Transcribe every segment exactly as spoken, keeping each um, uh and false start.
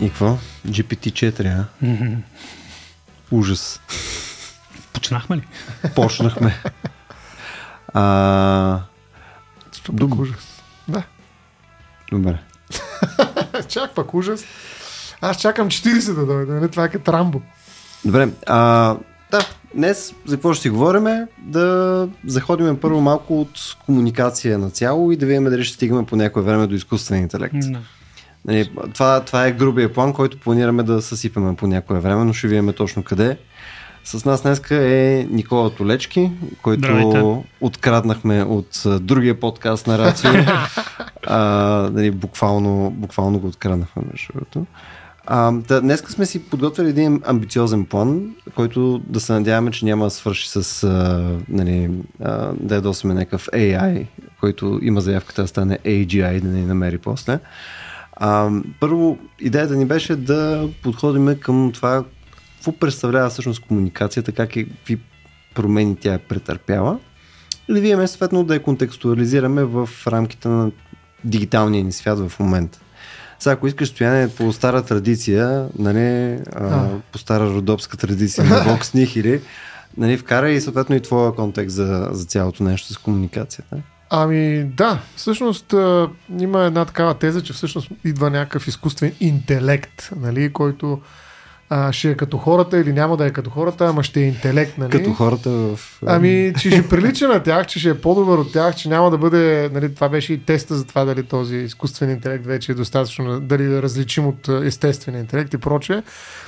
И какво? джи пи ти четири, а? Mm-hmm. Ужас. Почнахме ли? Почнахме. А... Доб... Ужас. Да. Добре. Чак пак ужас. Аз чакам четирийсет да дойде, не? Това е като Рамбо. Добре, а... да, днес за какво ще си говориме? Да заходим първо малко от комуникация на цяло и да видим дали ще стигаме по някое време до изкуствен интелект. No. Нали, това, това е грубия план, който планираме да съсипаме по някое време, но ще видим точно къде. С нас днеска е Никола Тулешки, който Здравейте. Откраднахме от другия подкаст на Ratio. Нали, буквално, буквално го откраднахме между другото. А, да, днеска сме си подготвили един амбициозен план, който да се надяваме, че няма да свърши с а, нали, а, да ядосваме някакъв ей ай, който има заявката да стане ей джи ай, да ни намери после. А, първо, идеята ни беше да подходим към това, какво представлява всъщност комуникацията, как е, какви промени тя е претърпяла и да видим съответно да я контекстуализираме в рамките на дигиталния ни свят в момента. Сега, ако искаш, Стояне, по стара традиция, нали, а, по стара родопска традиция на Бог с Нихили, нали, вкарай съответно и твоя контекст за, за цялото нещо с комуникацията. Ами да, всъщност има една такава теза, че всъщност идва някакъв изкуствен интелект, нали, който а, ще е като хората или няма да е като хората, ама ще е интелект. Нали? Като хората в... Ами, че ще прилича на тях, че ще е по-добър от тях, че няма да бъде... Нали, това беше и теста за това дали този изкуствен интелект вече е достатъчно, дали е различим от естествен интелект и прочее.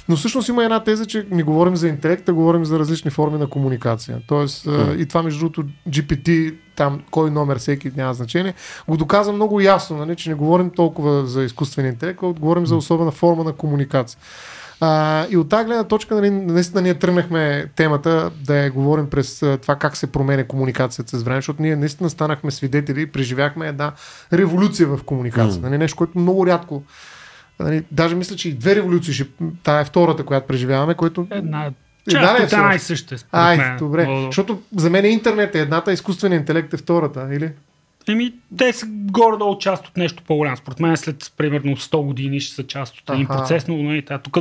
Но всъщност има една теза, че не говорим за интелект, а говорим за различни форми на комуникация. Тоест, mm. и това между другото джи пи ти, там кой номер всеки няма значение, го доказва много ясно, нали, че не говорим толкова за изкуствен интелект, а говорим за особена форма на комуникация. А, и от тази гледна точка, нали, наистина ние тръгнахме темата да я говорим през това как се променя комуникацията с време, защото ние наистина станахме свидетели и преживяхме една революция в комуникацията. Mm. Нали, нещо, което много рядко, нали, даже мисля, че и две революции, ще, тая е втората, която преживяваме, което... Една... Часто тя най-съща, според Ай, мен. Добре, Лодо. Защото за мен интернет е едната, изкуственият интелект е втората, или? Еми, те са горе-долу част от нещо по-голямо. Според мен след примерно сто години ще са част от един процес, но и тя. Тук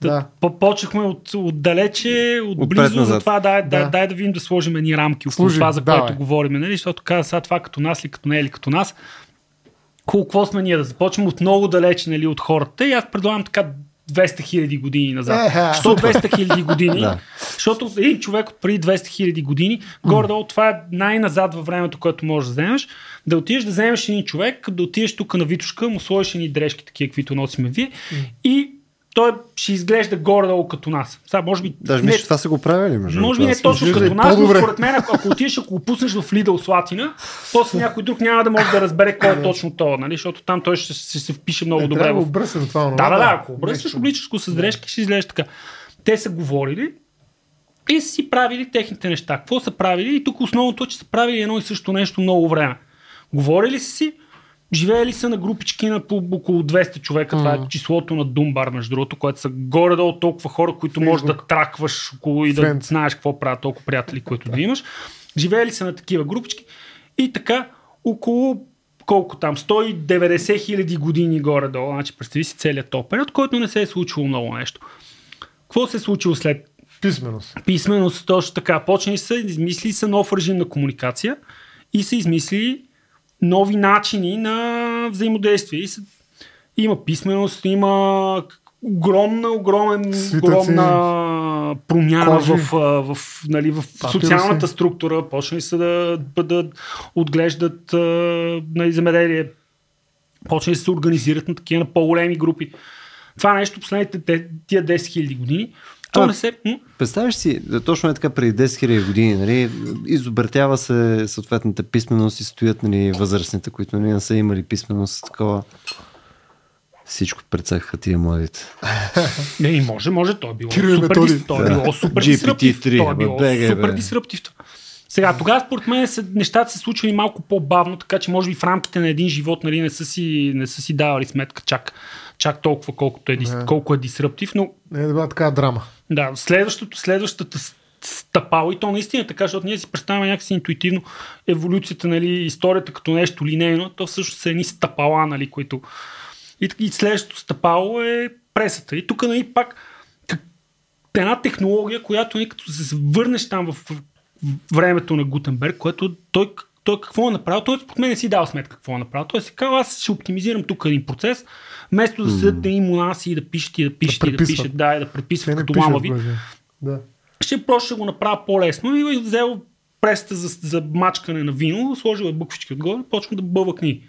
да. Почнахме от, отдалече, отблизо, затова дай, да. дай да видим да сложим едни рамки около това, за давай. Което говорим, нали? Защото каза сега това като нас ли, като не или като нас. Колко сме ние да започнем от много далече, нали, от хората, и аз предлагам така двеста хиляди години назад. Що двеста хиляди години? Да. Защото един човек от преди двеста хиляди години, горе-долу това е най-назад във времето, което можеш да вземеш. Да отидеш да вземеш един човек, да отидеш тук на Витушка, му сложиш едни дрежки, такива, каквито носиме вие, и той ще изглежда горе-долу като нас. Сега, може би... Даже мисля, че това са го правили. Може, може би не точно като да нас, но според мен, ако, ако отидеш, ако го пуснеш в Лидъл Слатина, после някой друг няма да може да разбере кой е точно това, нали? Защото там той ще, ще се впише много е, добре. Трябва да в... обръсне това. Да, да, да. Ако обръснеш, обличаш го с дрежки, ще изглежда така. Те са говорили и са си правили техните неща. Какво са правили? И тук основното е, че са правили едно и също нещо много време. Говорили са си, живеели са на групички на по около двеста човека, mm. това е числото на Dunbar, между другото, което са горе-долу толкова хора, които Facebook. Можеш да тракваш около и да Friends. Знаеш какво правят, толкова приятели, които да имаш. Живеели са на такива групички и така около колко там, сто и деветдесет хиляди години горе-долу, значи представи си целият този период, който не се е случило много нещо. Какво се е случило след? Писменост. Писменост, точно така. Почнали са, измислили са нов режим на комуникация и са измислили нови начини на взаимодействие. Има писменост, има огромна, огромен, огромна промяна в, в, в, нали, в социалната структура. Почнали са да, да отглеждат, нали, земеделие. Почнали са да се организират на такива на по-големи групи. Това нещо последните тия десет хиляди години. То а, не се... Представиш си, точно е така преди десет хиляди години, нали, изобретява се съответната писменост и стоят, нали, възрастните, които, нали, не са имали писменост, такова. Всичко прецакаха тия младите. Не, и може, може, то е било супер, дис... то е било супер дисраптив. То е било супер дисраптив. Сега, тогава според мен нещата се случва и малко по-бавно, така че може би в рамките на един живот, нали, не са си, не са си давали сметка чак, чак толкова, колкото е, не. Колко е дисраптив, но... Не е добра така драма. Да, следващото, следващата стъпала, и то наистина така, защото ние си представяме някакси интуитивно еволюцията, нали, историята като нещо линейно, то всъщност са едни стъпала, нали, които И, и следващото стъпало е пресата. И тук нали, пак една технология, която нали, като се върнеш там в времето на Гутенберг, което той, той какво е направил, той според мен не си дал сметка какво е направил. Той си казва, аз ще оптимизирам тук един процес, вместо да седят едни монаси и да пишат и да пишат да и да пишат, да, и да преписват като мамави. Да. Ще проще го направя по-лесно и взел пресата за, за мачкане на вино, сложил е буквички отгоре, почва да бълва книги.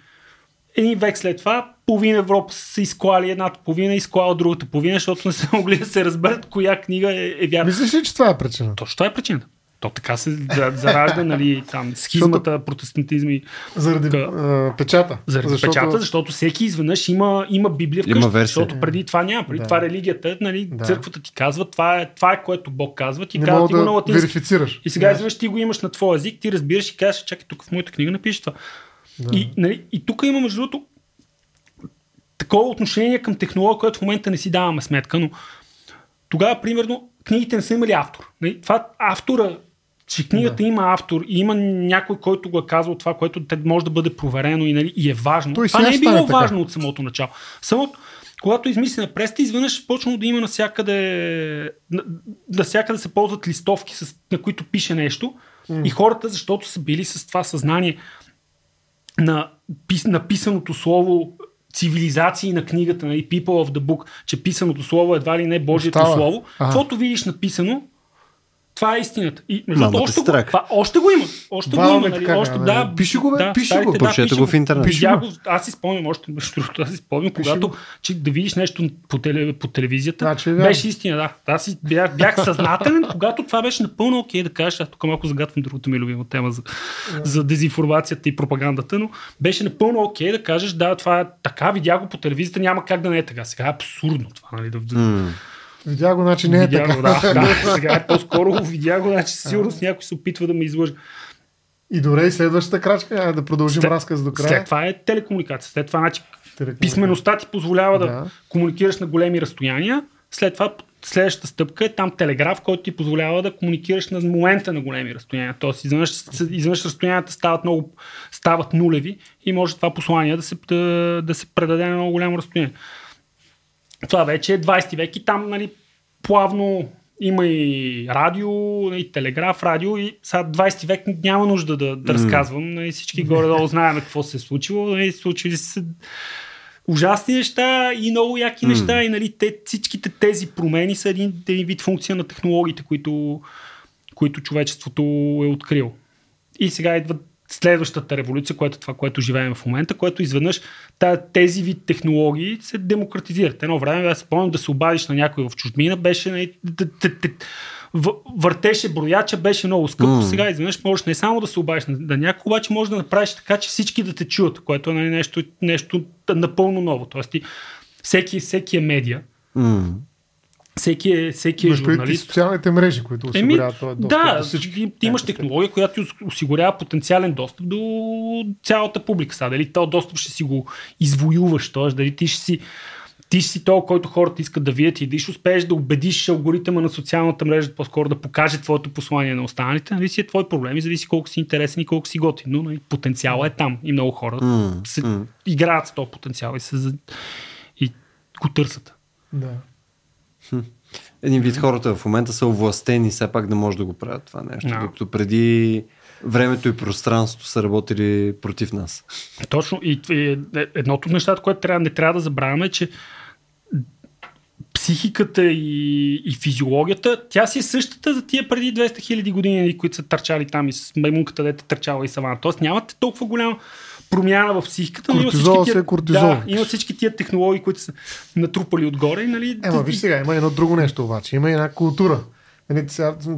Един век след това, половина Европа са изклали едната половина, изклала другата половина, защото не са могли да се разберат коя книга е, е вярна. Мислиш ли, че това е причина? Точно това е причината. То така се заражда, нали, там, схизмата, протестантизми. Заради uh, печата. Заради защото... печата, защото всеки изведнъж има, има Библия вкъща, има защото преди това няма. Преди да. Това религията, нали, да. Църквата ти казва, това е, това е което Бог казва, ти не казва, ти го да на латински. И сега изведнъж ти го имаш на твой език, ти разбираш и казваш, чакай, тук в моята книга напишеш това. Да. И, нали, и тук има между другото такова отношение към технология, което в момента не си даваме сметка, но тогава, примерно, книгите не са имали автор. Нали? Това автора, че книгата да. Има автор и има някой, който го е казал това, което може да бъде проверено и, нали, и е важно. Той това не е било така. Важно от самото начало. Самото, когато измислена преста, изведнъж почнало да има навсякъде, навсякъде се ползват листовки, с, на които пише нещо mm. и хората, защото са били с това съзнание на пис, написаното слово цивилизации на книгата, нали, People of the Book, че писаното слово едва ли не е Божието Остава. Слово. Каквото видиш написано, това е истината. И, Мама, още, го, това, още го има. Още Бал, го има. Нали, така, още, да, да, пиши го, бе, да, пиши го. Прочете да, го в интернет. Пиши го. Аз си спомням, още аз си спомням, когато че, да видиш нещо по, теле, по телевизията, значи, да. Беше истина, да. Аз си, бях, бях съзнателен, когато това беше напълно окей okay, да кажеш, аз тук малко загатвам другата ми любима тема за, yeah. за дезинформацията и пропагандата, но беше напълно окей okay, да кажеш, да, това е така, видя го по телевизията, няма как да не е така. Сега е абсурдно това, нали, да... Mm. Видя го, значи не е видя така. Го, да, да, сега е по-скоро го видя го, значи сигурно с някой се опитва да ме излъжа. И добре, и следващата крачка е да продължим след, разказ до края. След това е телекомуникация. След това значи, писмеността ти позволява да. да комуникираш на големи разстояния. След това следващата стъпка е там телеграф, който ти позволява да комуникираш на момента на големи разстояния. Тоест изведнъж разстоянията стават, много, стават нулеви и може това послание да се, да, да се предаде на много голямо разстояние. Това вече е двайсети век и там нали, плавно има и радио, и телеграф, радио и сега двайсети век няма нужда да, да mm. разказвам. Нали, всички горе-долу знаем какво се е случило. Нали, случили се ужасни неща и много яки mm. неща и нали, те, всичките тези промени са един, един вид функция на технологиите, които, които човечеството е открило. И сега идва следващата революция, което е това, което живеем в момента, което изведнъж тези вид технологии се демократизират. Едно време, аз спомням да се обадиш на някой в чужбина, беше въртеше брояча, беше много скъпо. Mm. Сега изведнъж можеш не само да се обадиш на, на някой, обаче можеш да направиш така, че всички да те чуят, което е нали, нещо, нещо напълно ново. Тоест ти, всеки, всеки е медиа. Mm. Всеки е, всеки е журналист. Социалните мрежи, които осигуряват това достъп. Да, до всички, ти имаш технология, която осигурява потенциален достъп до цялата публика. Са, дали този достъп ще си го извоюваш, т.е. дали ти ще си ти ще си то, който хората искат да видят и дали ще успееш да убедиш алгоритъма на социалната мрежа по-скоро да покаже твоето послание на останалите, нали си е твой проблем и зависи колко си интересен и колко си готин. Но нали, потенциалът е там и много хора mm, се mm. играят с този потенциал и, се, и го търсят. Да. Един вид хората в момента са овластени все пак да може да го правят това нещо, no. докато преди времето и пространството са работили против нас. Точно и, и едното от нещата, което трябва, не трябва да забравяме, е, че психиката и, и физиологията, тя си е същата за тия преди двеста хиляди години, които са търчали там и с маймунката, дете търчала и савана. Тоест нямате толкова голяма промяна в психиката, но има всички, тия, да, има всички тия технологии, които са натрупали отгоре. Нали, Ема, да, виж сега, има едно друго нещо обаче. Има една култура.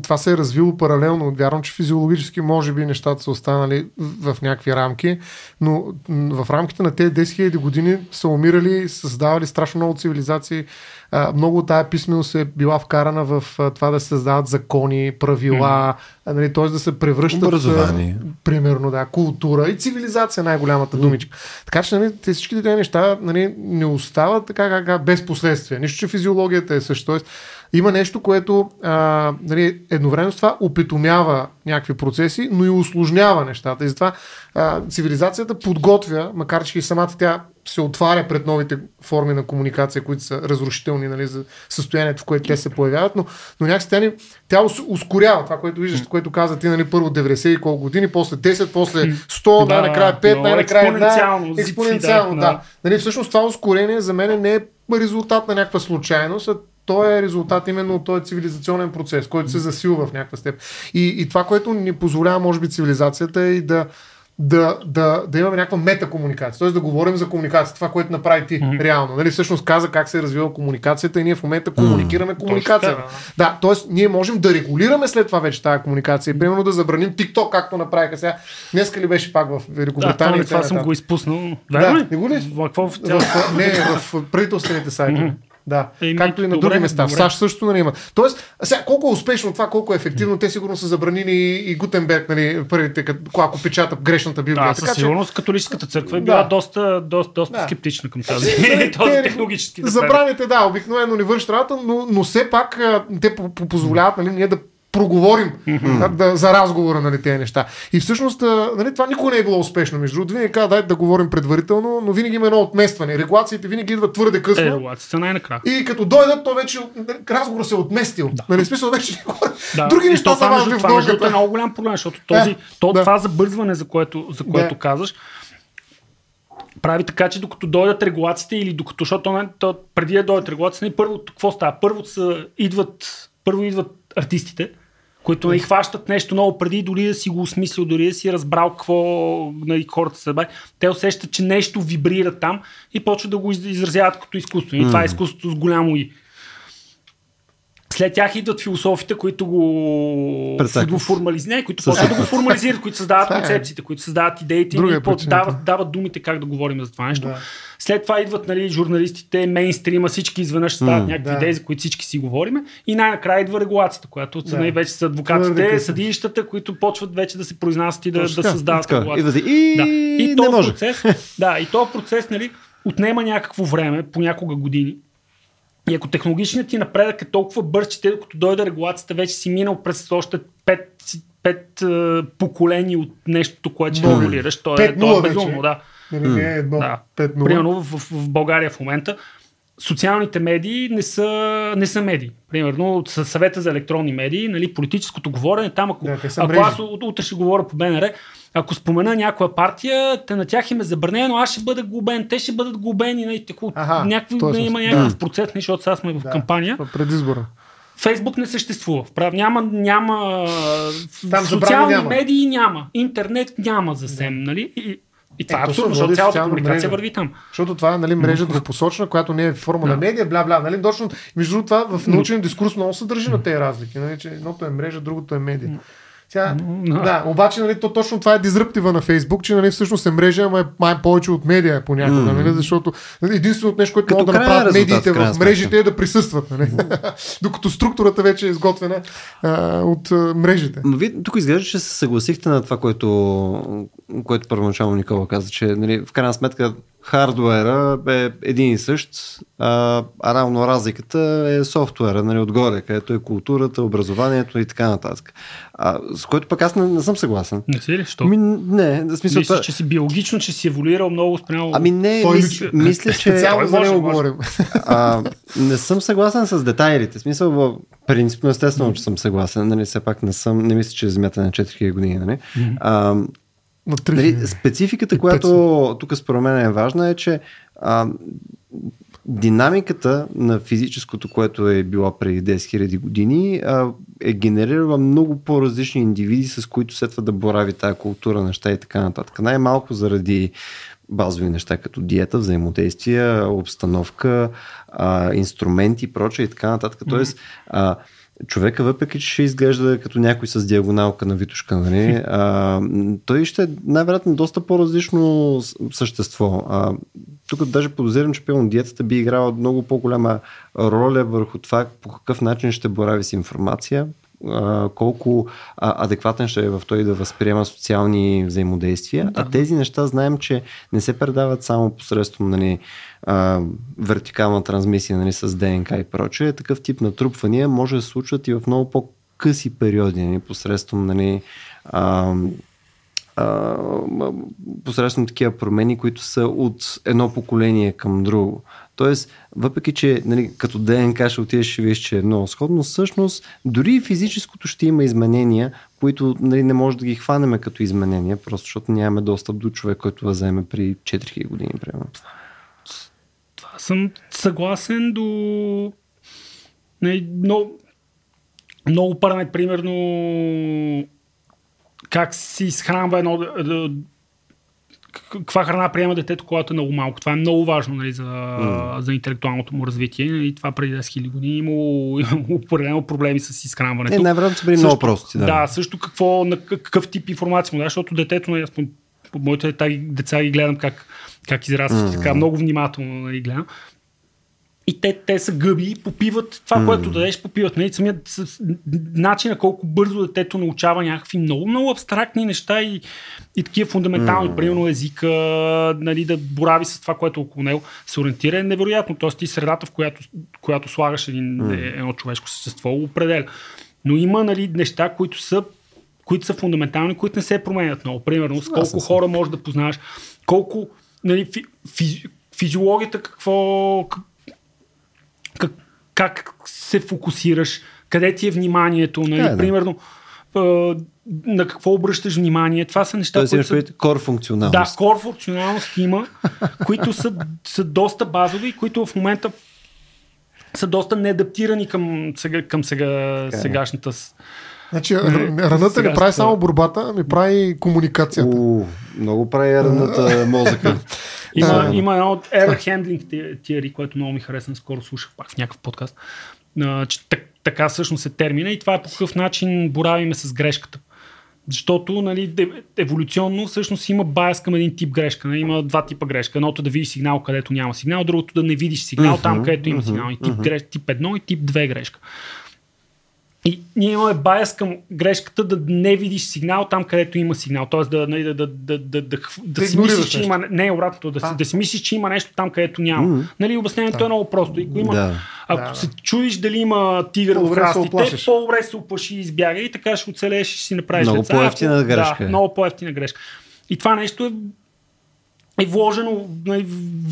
Това се е развило паралелно. Вярвам, че физиологически може би нещата са останали в някакви рамки, но в рамките на тези десет хиляди години са умирали, създавали страшно много цивилизации. Много от тая писменост е била вкарана в това да се създават закони, правила, mm. т.е. да се превръщат образование, примерно, да, култура и цивилизация, най-голямата думичка. Mm. Така че нали, всичките тези неща нали, не остават така, така без последствия. Нищо, че физиологията е също. Има нещо, което а, нали, едновременно с това опитомява някакви процеси, но и усложнява нещата. И затова а, цивилизацията подготвя, макар че и самата тя се отваря пред новите форми на комуникация, които са разрушителни, нали, за състоянието, в което те се появяват, но, но някакси тя, ни, тя ускорява това, което виждаш, което каза ти, нали, първо деветдесет и колко години, после десет, после сто, да, накрая пет, най-накрая експоненциално. експоненциално да, да. Да. Нали, всъщност това ускорение за мен не е резултат на някаква случайност, а той е резултат именно от този цивилизационен процес, който се засилва в някаква степен. И, и това, което ни позволява, може би, цивилизацията е и да Да, да, да имаме някаква метакомуникация, т.е. да говорим за комуникация, това, което направи ти mm-hmm. реално. Нали, всъщност каза как се е развива комуникацията и ние в момента комуникираме mm-hmm. комуникацията. Да, т.е. ние можем да регулираме след това вече тази комуникация и примерно да забраним TikTok, както направиха сега. Днеска ли беше пак в Великобритания? Да, това, това съм го изпуснал. Да, ли? Не го ли? В, в, в, не, в правителствените сайти. Mm-hmm. Да, hey, както и на добре, други места. Добре. В САЩ също нали има. Тоест, сега, колко е успешно това, колко е ефективно, те сигурно са забранили и, и Гутенберг, нали, първите, ако печатат грешната библия. Да, със сигурност че... католическата църква е била да. доста, доста, доста да. скептична към тази, те, този те, технологически да забраните, да, обикновено ни върши работа, но, но все пак те позволяват нали, ние да проговорим mm-hmm. да, за разговора на нали, тези неща. И всъщност нали, това никога не е било успешно. Между другото, винаги казва, дайте да говорим предварително, но винаги има едно отместване. Регулациите винаги идват твърде късно. Е, регулацията най-накрая. И като дойдат, то вече разговор се е отместил. Да. Нали, смисъл вече да. Други неща са важни в дългата. Това е много голям проблем, защото този, да. То, да. това забързване, за което, за което да. казваш, прави така, че докато дойдат регулациите или докато, защото то, преди да дойдат регулациите, първо какво става? Първо са, идват, първо идват артистите, които не хващат нещо много преди, дори да си го осмислил, дори да си разбрал какво нали, хората се бай. Те усещат, че нещо вибрира там и почват да го изразяват като изкуство. И mm. това е изкуството с голямо и. След тях идват философите, които го, го формализират, които почват да го формализират, които създават концепциите, които създават идеите Друга и под, дават, дават думите как да говорим за това нещо. Да. След това идват нали, журналистите, мейнстрима, всички изведнъж създават mm, някакви да. идеи, за които всички си говорим. И най-накрая идва регулацията, която да. нали, вече са адвокатите, съдилищата, които почват вече да се произнасят и да, да създават регулацията. И, да. и, и този процес, да, и този процес нали, отнема някакво време, понякога години. И ако технологичният ти напредък е толкова бърз, че те, докато дойде регулацията, вече си минал през още пет поколения от нещото, което ще регулираш. То е, то е безумно, да. Не е едно. Да. Примерно в, в България в момента социалните медии не са, не са медии. Примерно със съвета за електронни медии, нали, политическото говорене, там ако, да, ако аз утре ще говоря по БНР, ако спомена някоя партия, те на тях им е забранено, аз ще бъда глобен, те ще бъдат глобени, нали, теку, Аха, някакви, не има някакъв да. процес, защото сега сме в да, кампания. Предизбора. Фейсбук не съществува. Прав, няма, няма там социални няма. медии няма, интернет няма за СЕМ, да. нали? И, И това е абсурдно, защото цялата комуникация върви там. Защото това е нали, мрежа двупосочна, която не е форма на медия, бля-бля. Нали, точно, между това в научен дискурс много се държи на тези разлики. Нали, че едното е мрежа, другото е медия. Сега, да, обаче нали, то, точно това е дизръптива на Фейсбук, че нали, всъщност е мрежа, ама е май повече от медия понякога. Нали, защото единственото нещо, което могат да направят медиите в мрежите е да присъстват. Нали? Докато структурата вече е изготвена а, от а, мрежите. Но вие тук изглежда, че се съгласихте на това, което, което първоначално Никола каза, че нали, в крайна сметка хардуера е един и същ, а, а равно разликата е софтуера, нали, отгоре, където е културата, образованието и така нататък. А, с което пък аз не, не съм съгласен. Не си ли? Що? Ми, не, да смисъл... Мисля, това... че си биологично, че си еволюирал много спрямо... Ами не, той... мисля, мисля, че... Цяло за него говорим. А, не съм съгласен с детайлите. Смисъл, в принципно естествено, че съм съгласен. Нали, все пак не съм, не мисля, че земята на четири хиляди години. Нали? А, Дали, спецификата, която тук според мен е важна, е, че а, динамиката на физическото, което е било преди десет хиляди години, а, е генерирала много по-различни индивиди, с които следва да борави тая култура, неща и така нататък. Най-малко заради базови неща, като диета, взаимодействия, обстановка, а, инструменти и прочее и така нататък. Тоест, а, човека, въпреки че ще изглежда като някой с диагоналка на витушка, нали, а, той ще е най-вероятно доста по-различно същество. А, тук даже подозирам, че пълно диетата би играла много по-голяма роля върху това по какъв начин ще борави с информация, а, колко а, адекватен ще е в той да възприема социални взаимодействия. Да. А тези неща знаем, че не се предават само посредством... Нали, Uh, вертикална трансмисия, нали, с ДНК и прочее. Такъв тип натрупвания може да се случват и в много по- къси периоди, нали, посредством, нали, а, а, посредством такива промени, които са от едно поколение към друго. Тоест, въпреки че, нали, като ДНК ще отидеш, ще виж, че е много сходно, всъщност дори и физическото ще има изменения, които, нали, не може да ги хванеме като изменения, просто защото нямаме достъп до човек, който да вземе при четири хиляди години. Примерно. Това съм съгласен до... Не, но... Много параме, примерно, как си изхранва едно... Каква храна приема детето, когато е много малко. Това е много важно, нали, за, mm. за интелектуалното му развитие. И, нали, това преди десет хиляди години имало, имало проблеми с изхранването. Е, най-вероятно са били много прости. Да, да, също какво, на какъв тип информация му дадеш, защото детето, нали, по моите деца ги гледам как, как израстват, mm. така много внимателно, нали, гледам. И те, те са гъби, попиват това, mm. което дадеш, попиват. Нали, самият начина колко бързо детето научава някакви много, много абстрактни неща и, и такива фундаментални, mm. примерно езика, нали, да борави с това, което около него се ориентира, е невероятно. Тоест и средата, в която, която слагаш един, mm. едно човешко същество, определя. Но има, нали, неща, които са, които са фундаментални, които не се променят много. Примерно, с колко хора можеш да познаваш, колко, нали, фи, физи, физиологията какво... Как, как се фокусираш, къде ти е вниманието, нали? Да, да. Примерно, а, на какво обръщаш внимание. Това са неща, Той които... Кор функционалност. Да, кор функционалност има, които са, са доста базови и които в момента са доста неадаптирани към, сега, към сега, сегашната... Значи, ръната не прави само борбата, ми прави комуникацията. О, много прави ръната мозъка. Има, да, има едно от error handling теории, което много ми харесва, скоро слушах пак в някакъв подкаст, че так, така всъщност е термина и това е по какъв начин боравиме с грешката. Защото, нали, еволюционно всъщност има байс към един тип грешка. Нали, има два типа грешка. Едното да видиш сигнал, където няма сигнал, другото да не видиш сигнал, uh-huh, там където има uh-huh, сигнал. И тип, uh-huh. греш, тип едно и тип две грешка. И ние имаме байс към грешката да не видиш сигнал там, където има сигнал. Тоест да, да, да, да, да, да, да си мислиш, че има. Не, обратното, да, да си мислиш, че има нещо там, където няма. Mm-hmm. Нали, обяснението е много просто. И, ако има, да, ако да, се да. чуеш дали има тигър в храстите, по-добре се оплаши и избяга и така ще оцелееш и си направиш много деца. Много по-евтина грешка. Да, много по-евтина грешка. И това нещо е, е вложено,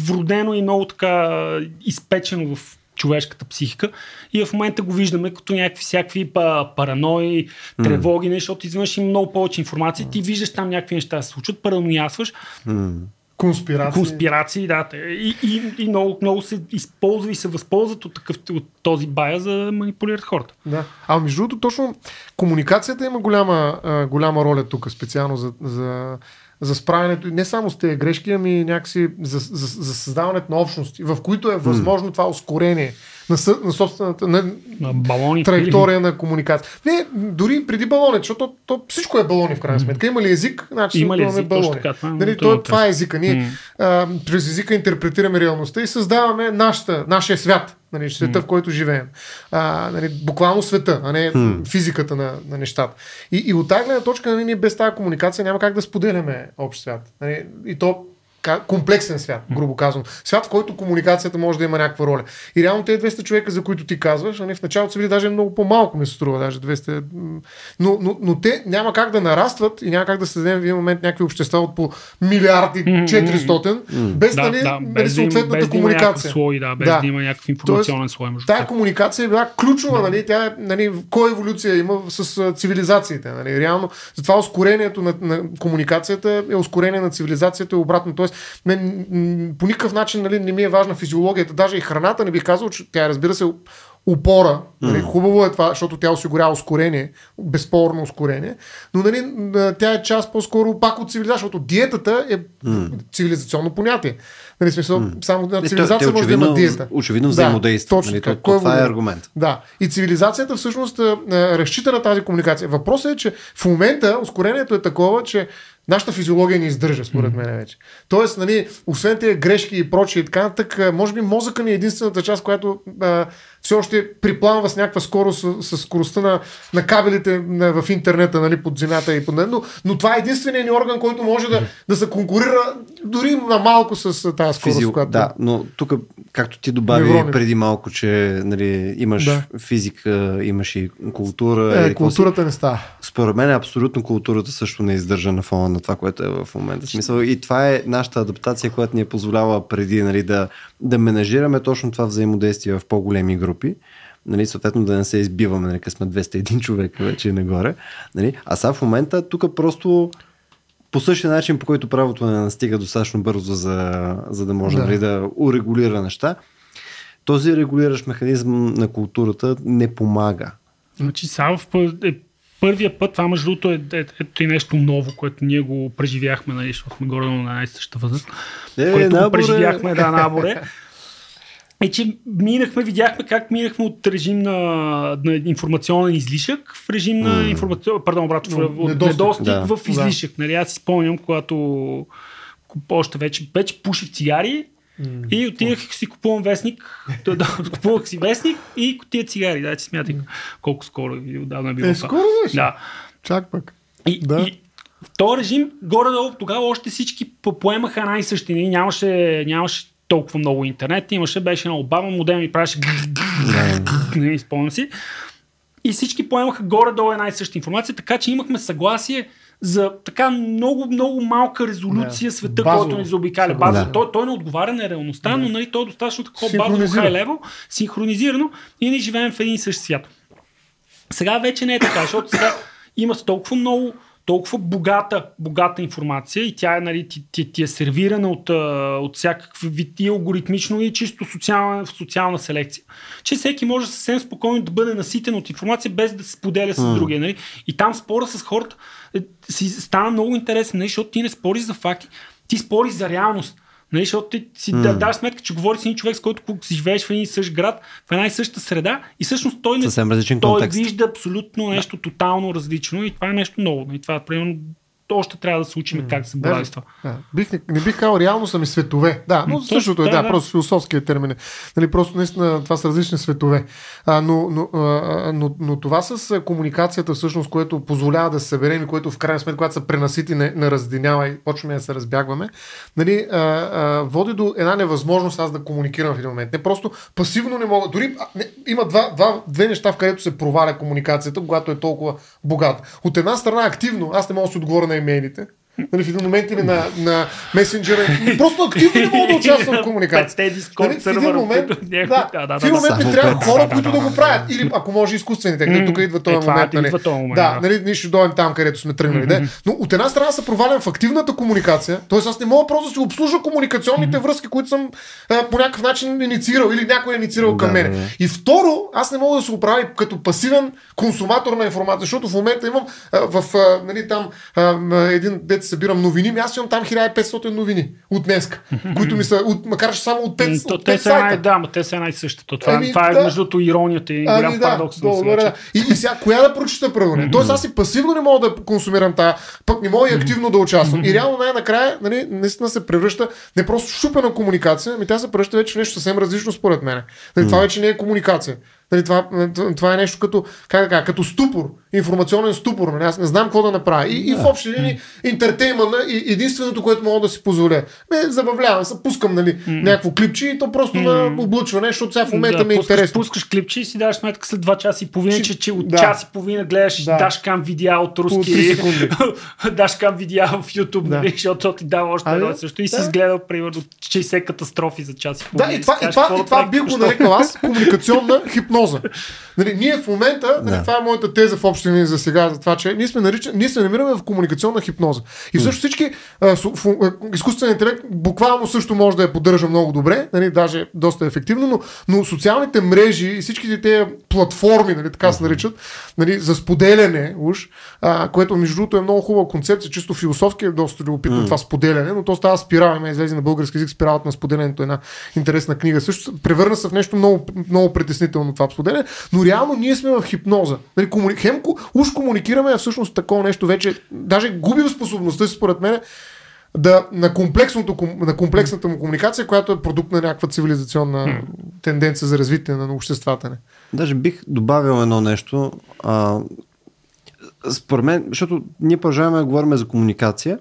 вродено и много така изпечено в човешката психика и в момента го виждаме като някакви всякакви паранои, тревоги, mm. защото изведнъж има много повече информация, mm. ти виждаш там някакви неща да се случват, параноясваш, mm. конспирации, конспирации да, и, и, и много, много се използва и се възползват от, такъв, от този бая, за да манипулират хората. Да. А между другото, точно комуникацията има голяма, голяма роля тук, специално за, за, за справянето, не само с тези грешки, ами някакси за, за, за създаването на общности, в които е възможно mm. това ускорение на, съ, на собствената на на балони, траектория или... на комуникация. Не, дори преди балони, защото то, то всичко е балони в крайна сметка. Има ли език, значи има ли език, балони. Така, това, нали, това, това, това е езика. Ние mm. а, през езика интерпретираме реалността и създаваме нашата, нашия свят, нали, света, mm. в който живеем. А, нали, буквално света, а не mm. физиката на, на нещата. И, и от тази гледна точка, нали, без тази комуникация няма как да споделяме общ свят. Нали, и то комплексен свят, грубо казано. Свят, в който комуникацията може да има някаква роля. И реално тези двеста човека, за които ти казваш, в началото са били даже много по-малко, ми се струва, даже двеста. Но, но, но те няма как да нарастват и няма как да създадем в един момент някакви общества от по милиарди четиристотин, без да, да, да, без без съответната без комуникация. Слой, да, без да. да има някакъв информационен слой. Тая комуникация е била ключова, да. Нали, тя е, нали, кой еволюция има с цивилизациите. Нали, реално, затова ускорението на, на комуникацията е ускорение на цивилизацията и обратно. Тоест, мен по никакъв начин, нали, не ми е важна физиологията, даже и храната не бих казал, че тя, разбира се, опора. Нали, хубаво е това, защото тя осигурява ускорение, безспорно ускорение, но, нали, тя е част по-скоро пак от цивилизация, защото диетата е mm. цивилизационно понятие. Нали, смисъл, mm. само на цивилизация те, може да има диета. Очевидно взаимодействие. Да, точно, нали, това, това, това е аргумент. Да. И цивилизацията всъщност разчита на тази комуникация. Въпросът е, че в момента ускорението е такова, че Нашата физиология ни издържа, според мен вече. Тоест, нали, освен тези грешки и прочие и така, так, може би мозъка ни е единствената част, която а, все още припламва с някаква скорост, с скоростта на, на кабелите на, в интернета, нали, под земята и под нея. Но, но това е единственият ни орган, който може да, да се конкурира дори на малко с тази скорост. Физио, която... Да, но тук, както ти добави неврони. Преди малко, че нали, имаш да. Физика, имаш и култура. Е, и културата и... не става. Според мен абсолютно културата също не издържа на фона на това, което е в момента. Смисъл. И това е нашата адаптация, която ни е позволява преди нали, да, да менажираме точно това взаимодействие в по-големи групи. Нали, съответно да не се избиваме, нали, къде сме двеста и един човека вече и нагоре. Нали. А сега в момента тук просто по същия начин, по който правото не настига достатъчно бързо, за, за да може да. Нали, да урегулира неща. Този регулиращ механизъм на културата не помага. Значи само в е първия път, това между другото е, е, е, е нещо ново, което ние го преживяхме, нали, защото сме горе на най-същата възраст, е, което наборе. Го преживяхме, да, наборе. Е, че минахме, видяхме как минахме от режим на, на информационен излишък в режим mm. на информацион... Пардон, брат, no, от недостиг, недостиг да. В излишък. Нали, аз си спомням, когато още вече, вече пуших цигари, mm. и отидах и си купувам вестник, купувах си вестник и кутия цигари. Да, че смятах колко скоро и отдавна е било. Е, скоро беше? Да. Чак пък. И, да. И в този режим, горе-долу, тогава още всички поемаха една и същи. Нямаше, нямаше толкова много интернет. Имаше, беше една обама, модем и правеше не спомням си. И всички поемаха горе-долу една и съща информация, така че имахме съгласие за така много, много малка резолюция yeah. света, базово. Който ни заобикаля. Базово. Yeah. Той, той не отговаря на реалността, yeah. но нали, той е достатъчно такова базово хай левел, синхронизирано и ние живеем в един и същ свят. Сега вече не е така, защото сега има толкова много, толкова богата, богата информация и тя е, нали, ти, ти, ти е сервирана от, от всякакви вид и алгоритмично и чисто социална, социална селекция. Че всеки може съвсем спокойно да бъде наситен от информация, без да се споделя с mm. другия. Нали? И там спора с хората си стана много интересен, нали? Защото ти не спориш за факти, ти спориш за реалност. Нали? Защото ти си mm. даш сметка, че говориш с един човек, с който си живееш в един и същ град, в една и съща среда и всъщност той, не, той вижда абсолютно нещо да. Тотално различно и това е нещо ново. И това, примерно, още трябва да се учим mm. как се борави с това. Да. Бих, не, не бих казал реално са ми светове. Да, но същото е, да, да, да, просто философския термин. Нали, просто наистина това са различни светове. А, но, но, а, но, но това с комуникацията всъщност, което позволява да се съберем и което в крайна сметка, когато се пренасити, не, не разединява и почваме да се разбягваме, нали, а, а, води до една невъзможност аз да комуникирам в един момент. Не просто пасивно не мога. Дори а, не, има два, два, две неща, в където се проваля комуникацията, когато е толкова богата. От една страна активно, аз не мога да се отговоря на имейлите. Нали, в един момент или на, на месенджера. Просто активно не мога да участвам в комуникация. Нали, в един момент, да, в един момент ми трябва хора, които да го правят. Или ако може изкуствените. Нали, тук идва този момент. Нали. Да, нали, ние ще дойдем там, където сме тръгнали. Да? Но от една страна се провалям в активната комуникация. Т.е. аз не мога просто да си обслужа комуникационните връзки, които съм а, по някакъв начин инициирал или някой е инициирал към мен. И второ, аз не мога да се оправя като пасивен консуматор на информация, защото в момента имам а, в а, нали, там а, един събирам новини, аз имам там хиляда и петстотин новини от днеска, които ми са от, макар че само от пет, от пет сайта. Да, но те са най-същото. Това, ами, това да. Е междуто иронията и голям ами, да, парадокс. Да, сега, да. Че... И, и сега, коя да прочита правилно? Тоест аз и пасивно не мога да консумирам тая, пък не мога и активно да участвам. И реално най-накрая, нали, наистина се превръща не просто шупена комуникация, ами тя се превръща вече в нещо съвсем различно според мен. Нали, това вече не е комуникация. Това, това е нещо като, как да кажа, като ступор, информационен ступор. Нали? Аз не знам какво да направя. И, и в общи линии интертеймънт е единственото, което мога да си позволя. Ме забавлявам се, пускам нали, някакво клипче и то просто на облъчване, защото сега в момента да, ми е пускаш, интересно. Пускаш клипче и си даваш сметка след два часа и половина, че, че от да. Час и половина гледаш да. Дашкам видеа от руски. Дашкам видеа в YouTube, да. Защото ти дава още едно също и да. Си изгледал примерно шейсет катастрофи за час и половина. Да, и това, и това, и това бих го нарекал аз комуникационна хипноза. Нали, ние в момента, нали, да. Това е моята теза в общи линии за сега, за това, че ние, сме нарича, ние се намираме в комуникационна хипноза. И всъщност всички а, с, в, а, изкуствен интелект буквално също може да я поддържа много добре, нали, даже доста ефективно, но, но социалните мрежи и всичките тези платформи, нали, така се наричат, нали, за споделяне уж, а, което между другото е много хубава концепция, чисто философски е доста любопитно mm. това споделяне, но то става спирал, има излезе на български език спиралът на споделянето, една интересна книга. Също превърна се в нещо много, много притеснително това споделяне, но но реално ние сме в хипноза. Нали, комуни... Хем, уж комуникираме, а всъщност такова нещо вече, даже губим способността си, според мен, да, на, на комплексната му комуникация, която е продукт на някаква цивилизационна тенденция за развитие на обществата. Не. Даже бих добавил едно нещо. А, според мен, защото ние продължаваме да говорим за комуникация,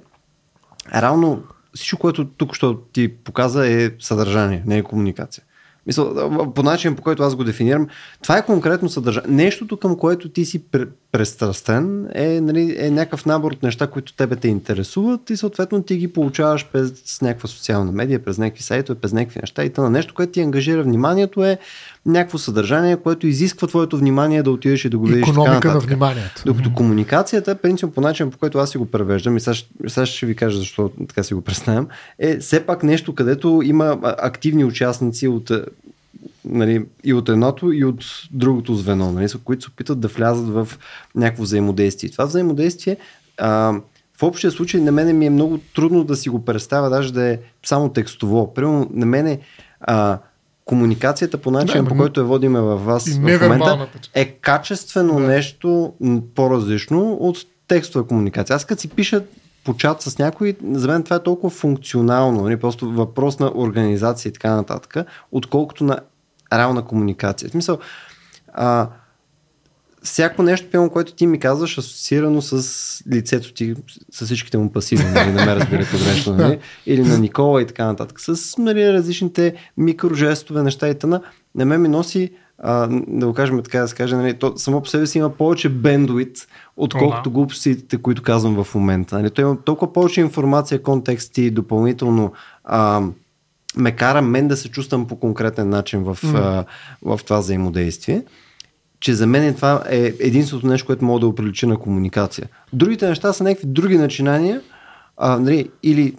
реално всичко, което тук що ти показа, е съдържание, не е комуникация. Мисъл, по начин, по който аз го дефинирам, това е конкретно съдържание. Нещото, към което ти си престрастен, е, нали, е някакъв набор от неща, които тебе те интересуват и съответно ти ги получаваш през някаква социална медия, през някакви сайтове, през някакви неща и т.н. Нещо, което ти ангажира вниманието, е някакво съдържание, което изисква твоето внимание да отидеш и да го видиш. Икономика на вниманието. Докато комуникацията, принцип, по начин, по който аз си го превеждам, и сега ще ви кажа защо така си го представям, е все пак нещо, където има активни участници от, нали, и от едното, и от другото звено, нали, които се опитат да влязат в някакво взаимодействие. Това взаимодействие, а, в общия случай на мене ми е много трудно да си го представя, даже да е само текстово. Примерно на мене а, комуникацията по начин, да, по който я водиме във вас в момента, е качествено да. нещо по-различно от текстова комуникация. Аз като си пиша по чат с някой, за мен това е толкова функционално, не, просто въпрос на организация и така нататък, отколкото на реална комуникация. В смисъл, а, всяко нещо, пълно, което ти ми казваш, асоциирано с лицето ти, с всичките му пасиви, нали, да ме разбирате грешно, нали, или на Никола и така нататък, с, нали, различните микрожестове, неща и т.н. На мен ми носи, а, да го кажем така, да се каже, нали, то само по себе си има повече бендуит, отколкото uh-huh. глупостите, които казвам в момента. Нали. То има толкова повече информация, контексти, допълнително... А, ме кара мен да се чувствам по конкретен начин в, mm. а, в това взаимодействие, че за мен това е единственото нещо, което мога да оприлича на комуникация. Другите неща са някакви други начинания, а, нали, или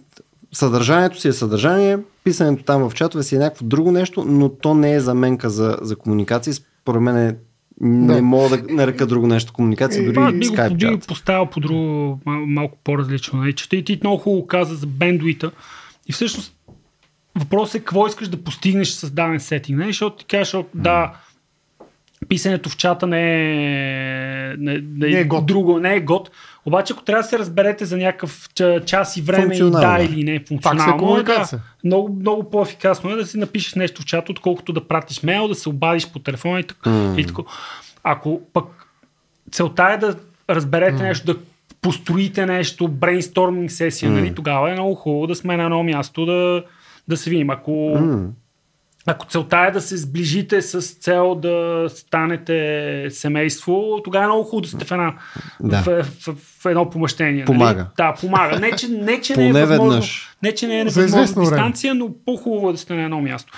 съдържанието си е съдържание, писането там в чатове си е някакво друго нещо, но то не е заменка за, за комуникация. Според мен е Не да. мога да нарека друго нещо комуникация, дори и скайп чат. Би го поставил по друго, малко по-различно. Ти, ти много хубаво каза за бендуита и всъщност въпросът е какво искаш да постигнеш с даден сетинг, не? Защото ти кажеш, да, писането в чата не е, не, не не е гот. Друго, не е гот, обаче ако трябва да се разберете за някакъв час и време, и да или не, функционално е, да, много, много по-ефикасно е да си напишеш нещо в чата, отколкото да пратиш мейл, да се обадиш по телефона и така. Mm. Ако пък целта е да разберете mm. нещо, да построите нещо, брейнсторминг сесия, mm. нали, тогава е много хубаво да сме на едно място, да Да се видим. Ако, mm. ако целта е да се сближите с цел да станете семейство, тогава е много хубаво да сте в, една, да. в, в, в едно помещение. Помага. Нали? Да, помага. Не, че не, че не е възможно. Не, че не е възможна дистанция, но по-хубаво да сте на едно място.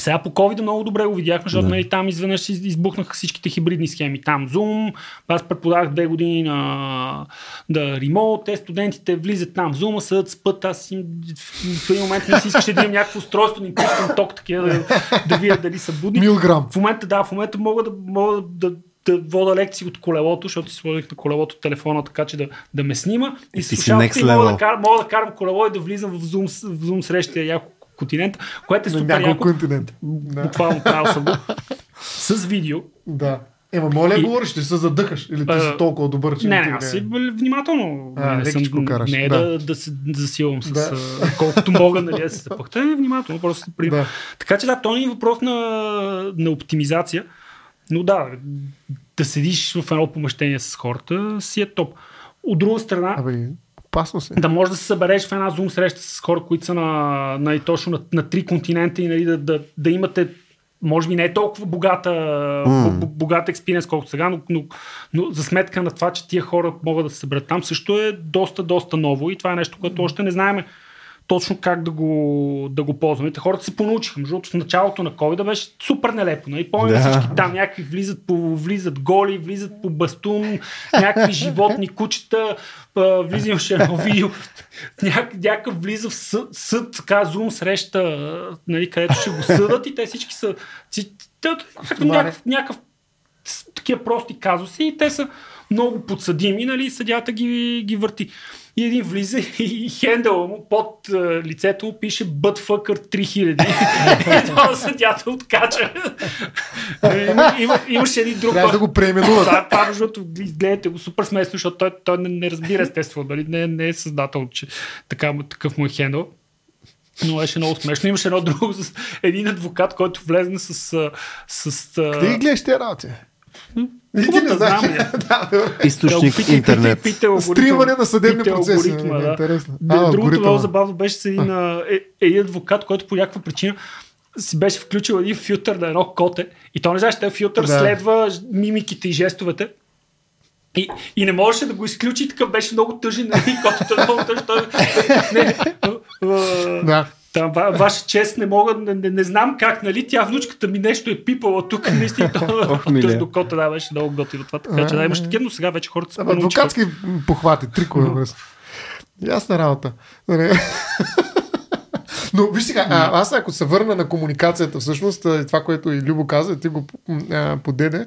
Сега по COVID много добре го видяхме, защото да. нали, там изведнъж избухнаха всичките хибридни схеми. Там Zoom, аз преподавах две години на да, ремоут, те студентите влизат там в Zoom, съдат с път, аз им, в един момент не си искаше да имам някакво устройство, ни пускам ток, такива, да, да вия дали са будни. Милграм. В момента, да, в момента мога да, мога да, да вода лекции от колелото, защото си сложих на колелото телефона, така че да, да ме снима. И слушалки, мога, да кар, мога да карам колело и да влизам в Zoom, в Zoom среща яко. Континент, което е супер яко. Буквално правил съм го. С видео. Да. Ема, моля и... говориш, ще се задъхаш. Или ти а... си толкова добър, че не, не, не аз си внимателно. А, не, съм, не е да, да, да се засилвам с... Да. А, колкото мога, нали, да се запъхта. Не, внимателно, просто се приема. Да. Така че да, то не е въпрос на, на оптимизация. Но да, да седиш в едно помещение с хората си е топ. От друга страна... Абе, да можеш да се събереш в една Zoom среща с хора, които са на, на, точно на, на три континента и, нали, да, да, да имате, може би не е толкова богата, mm. богат експириенс, колкото сега, но, но, но за сметка на това, че тия хора могат да се съберат там, също е доста, доста ново и това е нещо, което още не знаем точно как да го, да го ползваме. Те хората се понаучиха, между другото, в началото на COVID беше супер нелепо. Нали? Помня да. всички там, някакви влизат, по, влизат голи, влизат по бастун, някакви животни, кучета, влизаше едно видео, някакъв влиза в съд, съд така Zoom среща, нали, където ще го съдат и те всички са някакъв, някакъв такива прости казуси и те са много подсъдими, нали, съдята ги, ги върти. и един влиза и хендъла му под uh, лицето му пише Бътфъкър три хиляди. Това съдята откача. Има, има, имаше един друг. Трябва да го преименуват. Това, защото гледате го супер смешно, защото той, той не, не разбира естествено, дали не, не е създател, че така, такъв му е хендъл. Но беше много смешно. Имаше едно друго с един адвокат, който влезна с... с къде ги гледаш те работи? Хубаво да знам. Източник интернет. Стримване на съдебни процеси. Другото много забавно беше с един адвокат, който по някаква причина си беше включил един филтър на едно коте. И то не знаеш, този филтър следва мимиките и жестовете. И, и не можеше да го изключи, така беше много тъжен. Котото е много тъжен. Той... Не, да. Там, ва, ваша чест, не мога, не, не, не знам как, нали, тя внучката ми нещо е пипала тук, наистина, тъжно кота, да, беше много готино това, така че да, имаш такива, но сега вече хората са понаучиха. Адвокатски похвати, трикове връзка. Ясна работа. Но виж сега, а, аз ако се върна на комуникацията всъщност, това, което и Любо каза, и ти го а, подеде,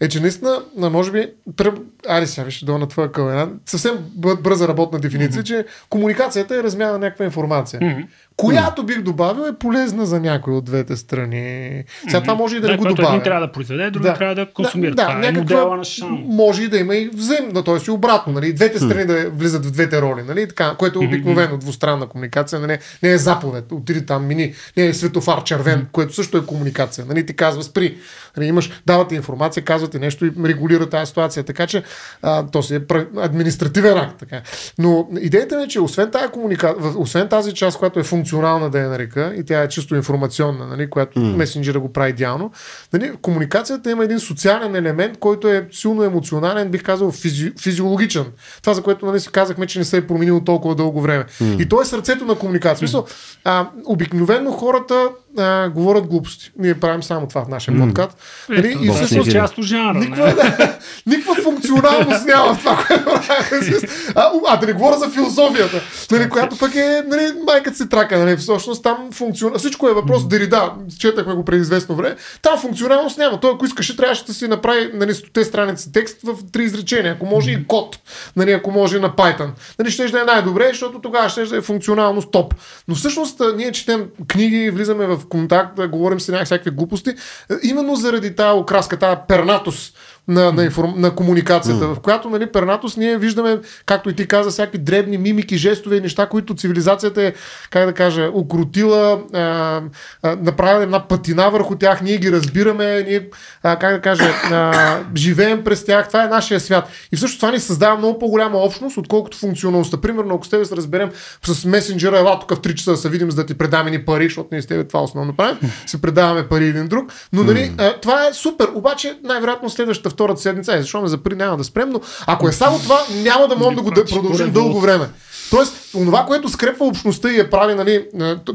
е, че наистина, може би, тръб... ари сега виж, долу на твоя кълена, съвсем бърза работна дефиниция, mm-hmm. че комуникацията е размяна на някаква информация, mm-hmm. която бих добавил е полезна за някой от двете страни. Сега mm-hmm. това може и да, да не го добавя. Един трябва да произведе, друг да. трябва да консумира. Да, да, е някаква може и да има и взаимно, т.е. и обратно, нали? Двете страни mm-hmm. да влизат в двете роли, нали? Така, което е обикновено mm-hmm. двустранна комуникация, нали? Не е заповед. Отиди там, мини, не е светофар червен, mm. което също е комуникация. Нали, ти казва спри. Нали, имаш, давате информация, казвате нещо и регулира тази ситуация. Така че а, то си е административен акт. Така. Но идеята е, че освен тази, комуника... освен тази част, която е функционална да я нарека, и тя е чисто информационна, нали, която mm. месенджера го прави идеално, нали, комуникацията има един социален елемент, който е силно емоционален, бих казал физи... физиологичен. Това, за което нали, си казахме, че не се е променило толкова дълго време. Mm. И то е сърцето на комуникация. Mm. А, обикновено хората а, говорят глупости. Ние правим само това в нашия mm. подкаст. Нали? И всъщност часто жанра. Никаква, да, никаква функционалност няма в това, което правим. А, а да не говоря за философията, нали, която пък е нали, майката си трака. Нали? Всъщност там функционал... всичко е въпрос mm. Дерида. Четахме го преди известно време. Там функционалност няма. Той, ако искаше, трябваше да си направи нали, стоте страници текст в три изречения. Ако може mm. и код. Нали, ако може и на Python. Нали, ще да е най-добре, защото тогава ще да е функционалност топ. Но всъщност ние четем книги, влизаме в контакт, говорим си някакви глупости, именно заради тази окраска, тази пернатост на, на, информ... на комуникацията, mm. в която нали, пернатост ние виждаме, както и ти каза, всякакви дребни мимики, жестове и неща, които цивилизацията е, как да кажа, укротила, а, а, направила една патина върху тях, ние ги разбираме, ние, а, как да кажа, а, живеем през тях, това е нашия свят. И всъщност това ни създава много по-голяма общност, отколкото функционалността. Примерно, ако с тебе се разберем с месенджера, ела тук в три часа да се видим, за да ти предаме ни пари, защото ние с тебе това основно правим, се предаваме пари един друг. Но нали, а, това е супер, обаче най-вероятно следващата втората седмица, е, защо ме запри, няма да спрем, но ако е само това, няма да можем да го да продължим дълго време. Тоест, това, което скрепва общността и я прави нали,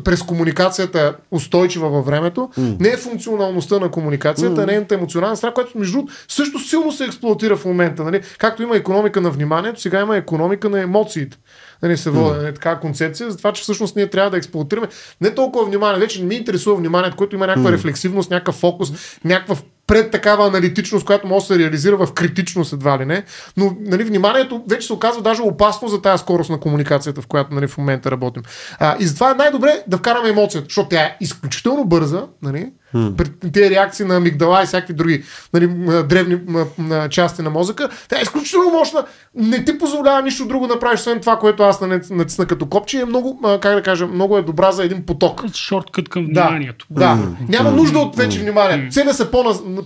през комуникацията устойчива във времето, mm. не е функционалността на комуникацията, mm. не е емоционална страна, която между другото също силно се експлоатира в момента. Нали? Както има икономика на вниманието, сега има икономика на емоциите. Нали, се води mm. така концепция, за това, че всъщност ние трябва да експлоатираме не толкова внимание, вече не ми интересува вниманието, което има някаква mm. рефлексивност, някакъв фокус, някаква пред такава аналитичност, която може да се реализира в критичност едва ли не, но нали, вниманието вече се оказва даже опасно за тази скорост на комуникацията, в която нали, в момента работим. А, и затова е най-добре да вкараме емоцията, защото тя е изключително бърза, нали, при тези реакции на амигдала и всякакви други нали, древни части на мозъка, тя е изключително мощна, не ти позволява нищо друго да правиш, освен това, което аз натисна като копче, е много, как да кажа, много е добра за един поток. Шорткът към вниманието. Да, да. Няма нужда от вече внимание. Целя се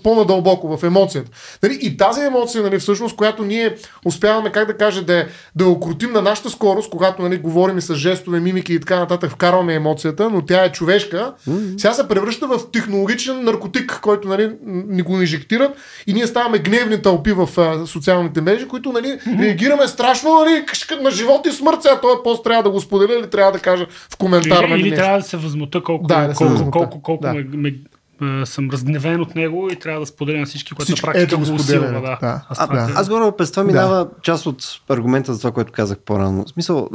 по-надълбоко в емоцията. Нали, и тази емоция, нали, всъщност, която ние успяваме, как да кажа, да, да укротим на нашата скорост, когато нали, говорим и с жестове, мимики и така нататък, вкарваме емоцията, но тя е човешка, сега се превръща в технология. Логичен наркотик, който нали, ни го инжектират и ние ставаме гневни тълпи в а, социалните мрежи, които нали, реагираме страшно нали, на живот и смърт, а този пост трябва да го споделя или трябва да кажа в коментар. Или, или трябва да се възмута колко, да, да колко, възмута. колко, колко да. ме, ме, ме, съм разгневен от него и трябва да споделя на всички, които на практика го усилва. Да. Да. Аз, да. аз горе през това минава да. част от аргумента за това, което казах по-рано. В смисъл,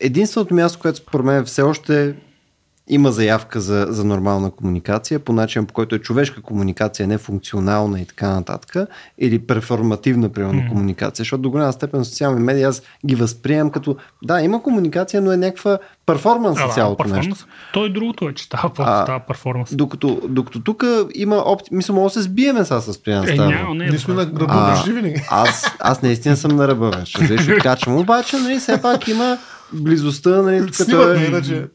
единственото място, което според мен все още има заявка за, за нормална комуникация по начин, по който е човешка комуникация, не функционална и така нататък, или перформативна примерно mm. комуникация, защото до голяма степен социални медии аз ги възприемам като да, има комуникация, но е някаква перформанс да, цялото перформанс. Нещо. То и другото е, че става, а, става перформанс. Докато, докато тук има опти... Мисля, мога да се сбиеме сега с Стоян Ставру. Е, няма, не е. Ние сме на ръба винаги. Аз, аз наистина съм на ръба вече. Защото откачвам, обаче, нали, все пак има близостта, нали, като е,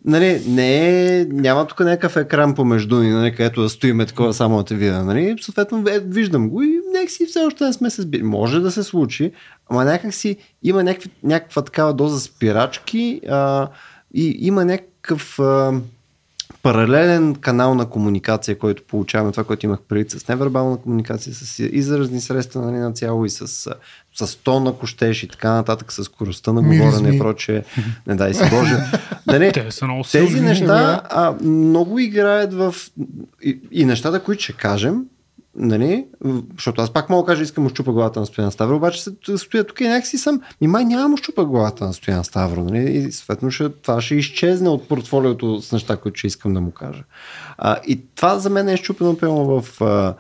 нали, не, няма тук някакъв екран помежду ни, нали, където да стоиме такова само да те видя, нали, съответно е, виждам го и някак си все още не сме се сбили. Може да се случи, ама някак си има някакви, някаква такава доза спирачки а, и има някакъв а, паралелен канал на комуникация, който получаваме, това, което имах преди с невербална комуникация, с изразни средства, нали, на цяло и с с тон, ако щеш и така нататък, с скоростта на говорене и прочее. Не дай си Боже. Дали, те са много силни. Тези неща а, много играят в... И, и нещата, които ще кажем, нали, защото аз пак мога да кажа, искам да щупа главата на Стоян Ставру, обаче стоя тук и някакси съм, май няма да щупа главата на Стоян Ставру, нали, и съответно ще, това ще изчезне от портфолиото с неща, които ще искам да му кажа. А, и това за мен е щупено пълно в... А,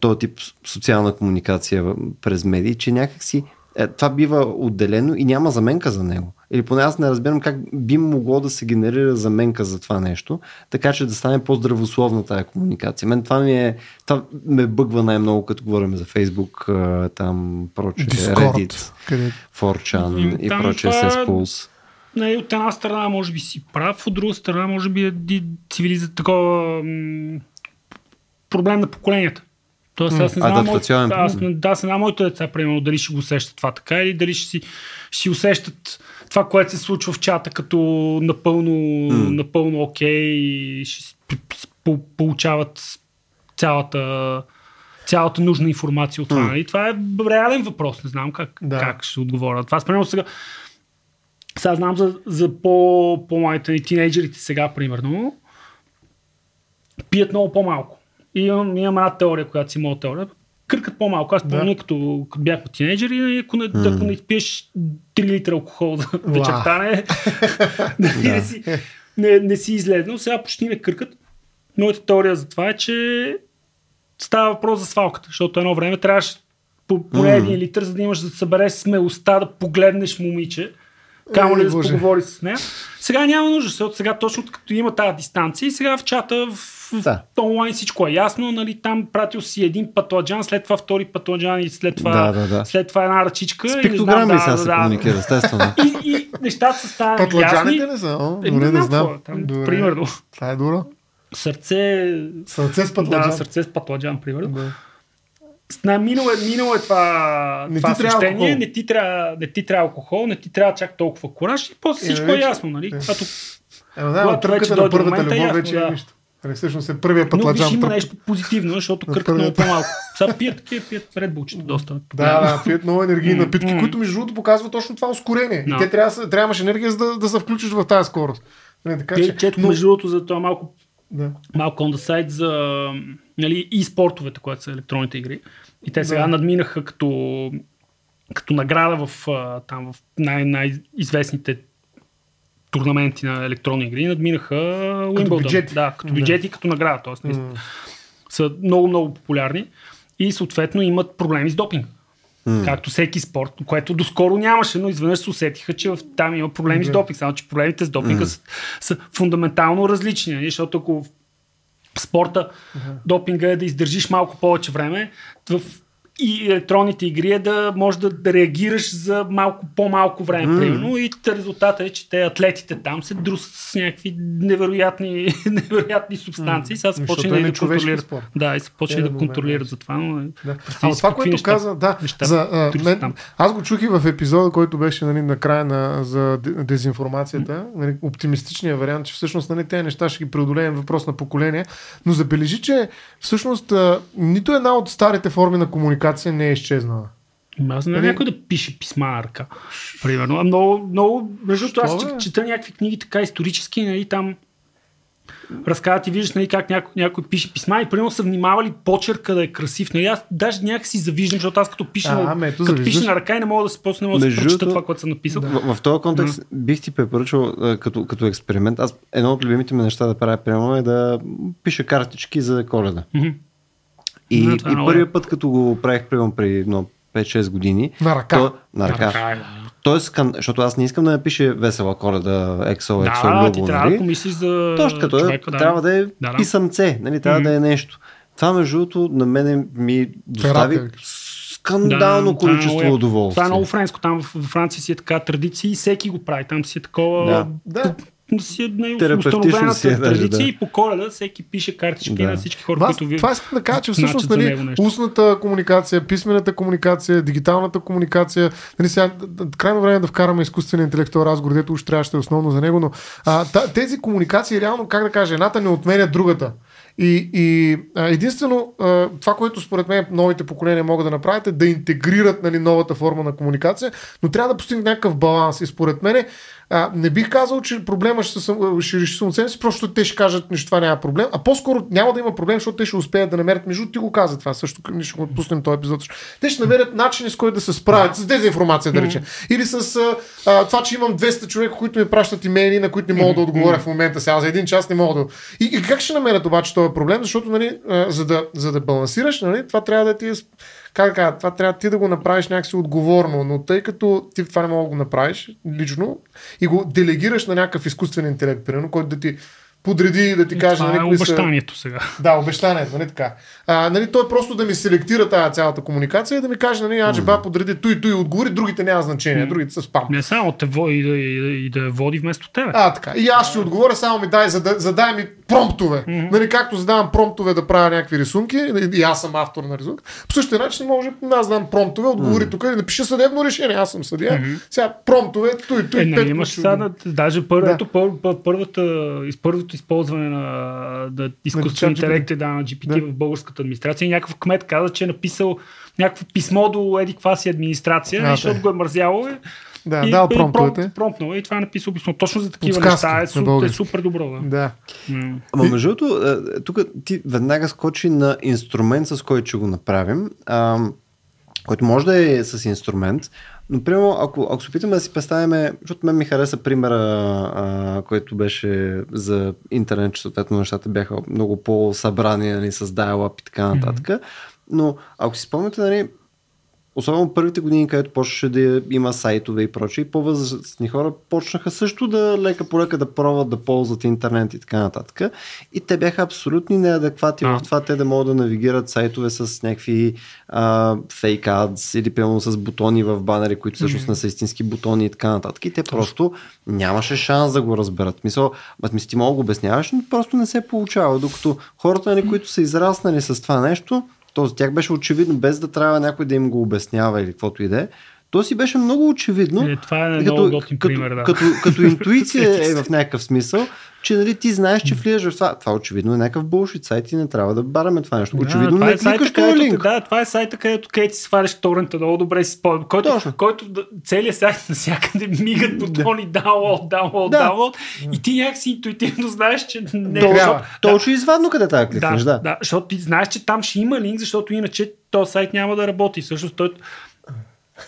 този тип социална комуникация през медии, че някакси е, това бива отделено и няма заменка за него. Или поне аз не разбирам как би могло да се генерира заменка за това нещо, така че да стане по-здравословна тая комуникация. Мен това ми е, това ме бъгва най-много, като говорим за Фейсбук, там прочее, Reddit, фор чан и, и прочее Sespools. Не, от една страна може би си прав, от друга страна може би е цивилизация такова м- проблем на поколенията. Тоест, аз не знам, моите, да, знам моите деца, примерно, дали ще го усещат това така или дали ще си, ще усещат това, което се случва в чата, като напълно, mm. напълно окей и ще получават цялата, цялата нужна информация от това. Mm. И това е реален въпрос, не знам как, да. как ще отговоря. Това спрямо сега. Сега знам за, за по, по-малите ни тинейджерите сега, примерно, пият много по-малко. И имам, имам една теория, която си моя теория. Къркат по-малко. Аз помня, да. като, като бях тинейджер и ако не, mm. ако не пиеш три литра алкохол за wow. вечертане, не, си, не, не си излезнал. Сега почти не къркат. Моята теория за това е, че става въпрос за свалката, защото едно време трябваше по, поне mm. един литър, за да имаш да събереш смелостта да погледнеш момиче. Камо ли да се поговори с нея. Сега няма нужда, защото сега точно като има тази дистанция и сега в чата, в, да. в онлайн всичко е ясно, нали, там пратил си един патладжан, след това втори патладжан и след това, да, да, да. след това една ръчичка. С пиктограми сега да, се да, комуникира, естествено. И, и нещата са станали ясни. Патладжаните не са, о, добре да знам. Там, добре. Примерно. Това е добро. Сърце... Сърце с патладжан. Да, сърце с патладжан, примерно. Да. Минало е, минало е това, не това съобщение, не ти трябва, не ти трябва алкохол, не ти трябва чак толкова кураж и после всичко е, е ясно, нали? Е. Ато, е, да, когато вече дойде момента е ясно, вече да. Е, всъщност е първият патладжан. Но виж има тръп... нещо позитивно, защото къркат много по-малко. Сега пият такива, пият Red Bull-чета доста. Да, да, пият много енергийни напитки, които между другото показват точно това ускорение. No. И те трябва, трябваш енергия за да, да се включиш в тази скорост. Не, така, те, че... Чето Но... между другото за това малко... Да. Малко on the side за нали, и спортовете, които са електронните игри. И те сега да. надминаха като, като награда в, там, в най- най-известните турнаменти на електронни игри. Надминаха Уимбълдън. Да, като бюджет и да. като награда. Тоест, mm. са много-много популярни и съответно имат проблеми с допинг. Mm. Както всеки спорт, което доскоро нямаше, но изведнъж се усетиха, че там има проблеми yeah. с допинг. Само, че проблемите с допинга mm. са, са фундаментално различни, защото ако в спорта uh-huh. допинга е да издържиш малко повече време, в и електронните игри е да можеш да, да реагираш за малко по-малко време, mm. примерно, и резултатът е, че те атлетите там се друсат с някакви невероятни, невероятни субстанции. Mm. Сега са почне да, да контролират. Да, и са почне е да, да контролират за това. Но... Да. А това, което неща, каза, да, неща, за, а, мен, аз го чух и в епизода, който беше нали, на края на, за дезинформацията, нали, оптимистичният вариант, че всъщност нали, тези неща ще ги преодолеем въпрос на поколение, но забележи, че всъщност а, нито една от старите форми на комуникация не е изчезнала. Аз не е някой да пише писма на ръка. Примерно. Много, много, защото аз чета някакви книги така исторически, нали, там разказват и виждаш, нали, как някой, някой пише писма и примерно са внимавали почерка да е красив. Нали, аз даже някак си завиждам, защото аз като пиша на ръка и не мога да се после не мога да се прочита това, което съм написал. Да. В, в този контекст mm-hmm. бих ти препоръчал като, като експеримент. Аз едно от любимите ми неща да правя прямо е да пиша картички за Коледа. Mm-hmm. И, да, и първият път, като го правих примерно преди но, пет-шест години. На ръка. То, на ръка. На ръка. Тоест, защото аз не искам да напиша весела Коледа, ексо, ексо, да, Любо. Ти трябва нали? Да помислиш за точно като човека, е, да. Трябва да е да, да. писъмце, нали? Трябва mm-hmm. да е нещо. Това между другото на мене ми достави Терапия. скандално да, количество да, удоволствие. Това е много френско, там в Франция си е така традиция и всеки го прави, там си е такова... Да. Да. Си една установената си е, традиция да. И по Коледа всеки пише картички да. На всички хора, които ви... Това искам да кажа, че всъщност нали, устната комуникация, писмената комуникация, дигиталната комуникация, нали, сега, крайно време да вкараме изкуствения интелект в разговор, дето уж трябваше основно за него, но а, тези комуникации реално, как да кажа, едната не отменя другата. И, и единствено това, което според мен новите поколения могат да направят е да интегрират нали, новата форма на комуникация, но трябва да постигнат някакъв баланс и според мен не бих казал, че проблема ще, съм, ще реши самоценен си, просто те ще кажат, че това няма проблем, а по-скоро няма да има проблем, защото те ще успеят да намерят, между ти го каза това също, ще го отпуснем този епизод, те ще намерят начини с който да се справят с дезинформация, да речем, или с а, това, че имам двеста човека, които ми пращат имейли, на които не мога да отговоря в момента сега, за един час не мога да... И, и как ще намерят обаче този проблем, защото нали, за, да, за да балансираш, нали, това трябва да ти е... Как да, това трябва ти да го направиш някакси отговорно, но тъй като ти това не мога да го направиш лично и го делегираш на някакъв изкуствен интелект, примерно, който да ти подреди и да ти каже... Това е обещанието са... сега. Да, обещанието, нали така. А, нали, той просто да ми селектира тази цялата комуникация и да ми каже, нали, аджи ба, подреди той, той отговори, другите няма значение, другите са спам. Не само те води и да, и да води вместо тебе. А, така. И аз ще отговоря, само ми дай, задай, задай ми промптове. Mm-hmm. Нали, както задавам промптове да правя някакви рисунки, и аз съм автор на рисунка, по същия начин може аз задам промптове, отговори mm-hmm. тук и напиша съдебно решение, аз съм съдия. Mm-hmm. Сега промптове, той, той, е, нали, имаш сега, даже първото, да. първата, първото използване на да, изкуствен интелект и да, на джи пи ти да. В българската администрация. Някакъв кмет каза, че е написал някакво писмо до еди каква си администрация, а, защото го е мързяло. Е, да, и, да, и, промптно, промптно, и това е написал писмо. Точно за такива неща е, су, е супер добро. Да. Да. М- Ама между другото, тук ти веднага скочи на инструмент, с който ще го направим, а, който може да е с инструмент. Но, примерно, ако, ако се опитаме да си представим, защото мен ми хареса примера, а, който беше за интернет, че съответно нещата бяха много по-събрани, нали, с dial-up и така нататък. Mm-hmm. Но ако си спомняте, нали, особено първите години, където почваше да има сайтове и прочее, и по-възрастни хора почнаха също да лека полека да пробват да ползват интернет и така нататък. И те бяха абсолютни неадеквати а. в това те да могат да навигират сайтове с някакви фейк адс или пълно с бутони в банери, които всъщност не са истински бутони и така нататък. И те Точно. просто нямаше шанс да го разберат. Мисъл, мисъл, ти мога го обясняваш, но просто не се получава. Докато хората, нали, които са израснали с това нещо, то за тях беше очевидно, без да трябва някой да им го обяснява или каквото и да е. То си беше много очевидно. Е, това е много готин пример, да. Като, като, като интуиция е в някакъв смисъл, че нали, ти знаеш, че влизаш в това. Това очевидно е някакъв bullshit сайт и не трябва да бараме това нещо. Да, очевидно това не е кликаш този линк. Да, това е сайта, където къде ти свариш торрента много добре си спомням. Който, който целият сайт навсякъде мигат бутони download, download, да. download и ти някакси интуитивно знаеш, че не е. Точно да. извадно къде тази кликнеш, да, да. да. Защото ти знаеш, че там ще има линк, защото иначе този сайт няма да работи. Всъщност той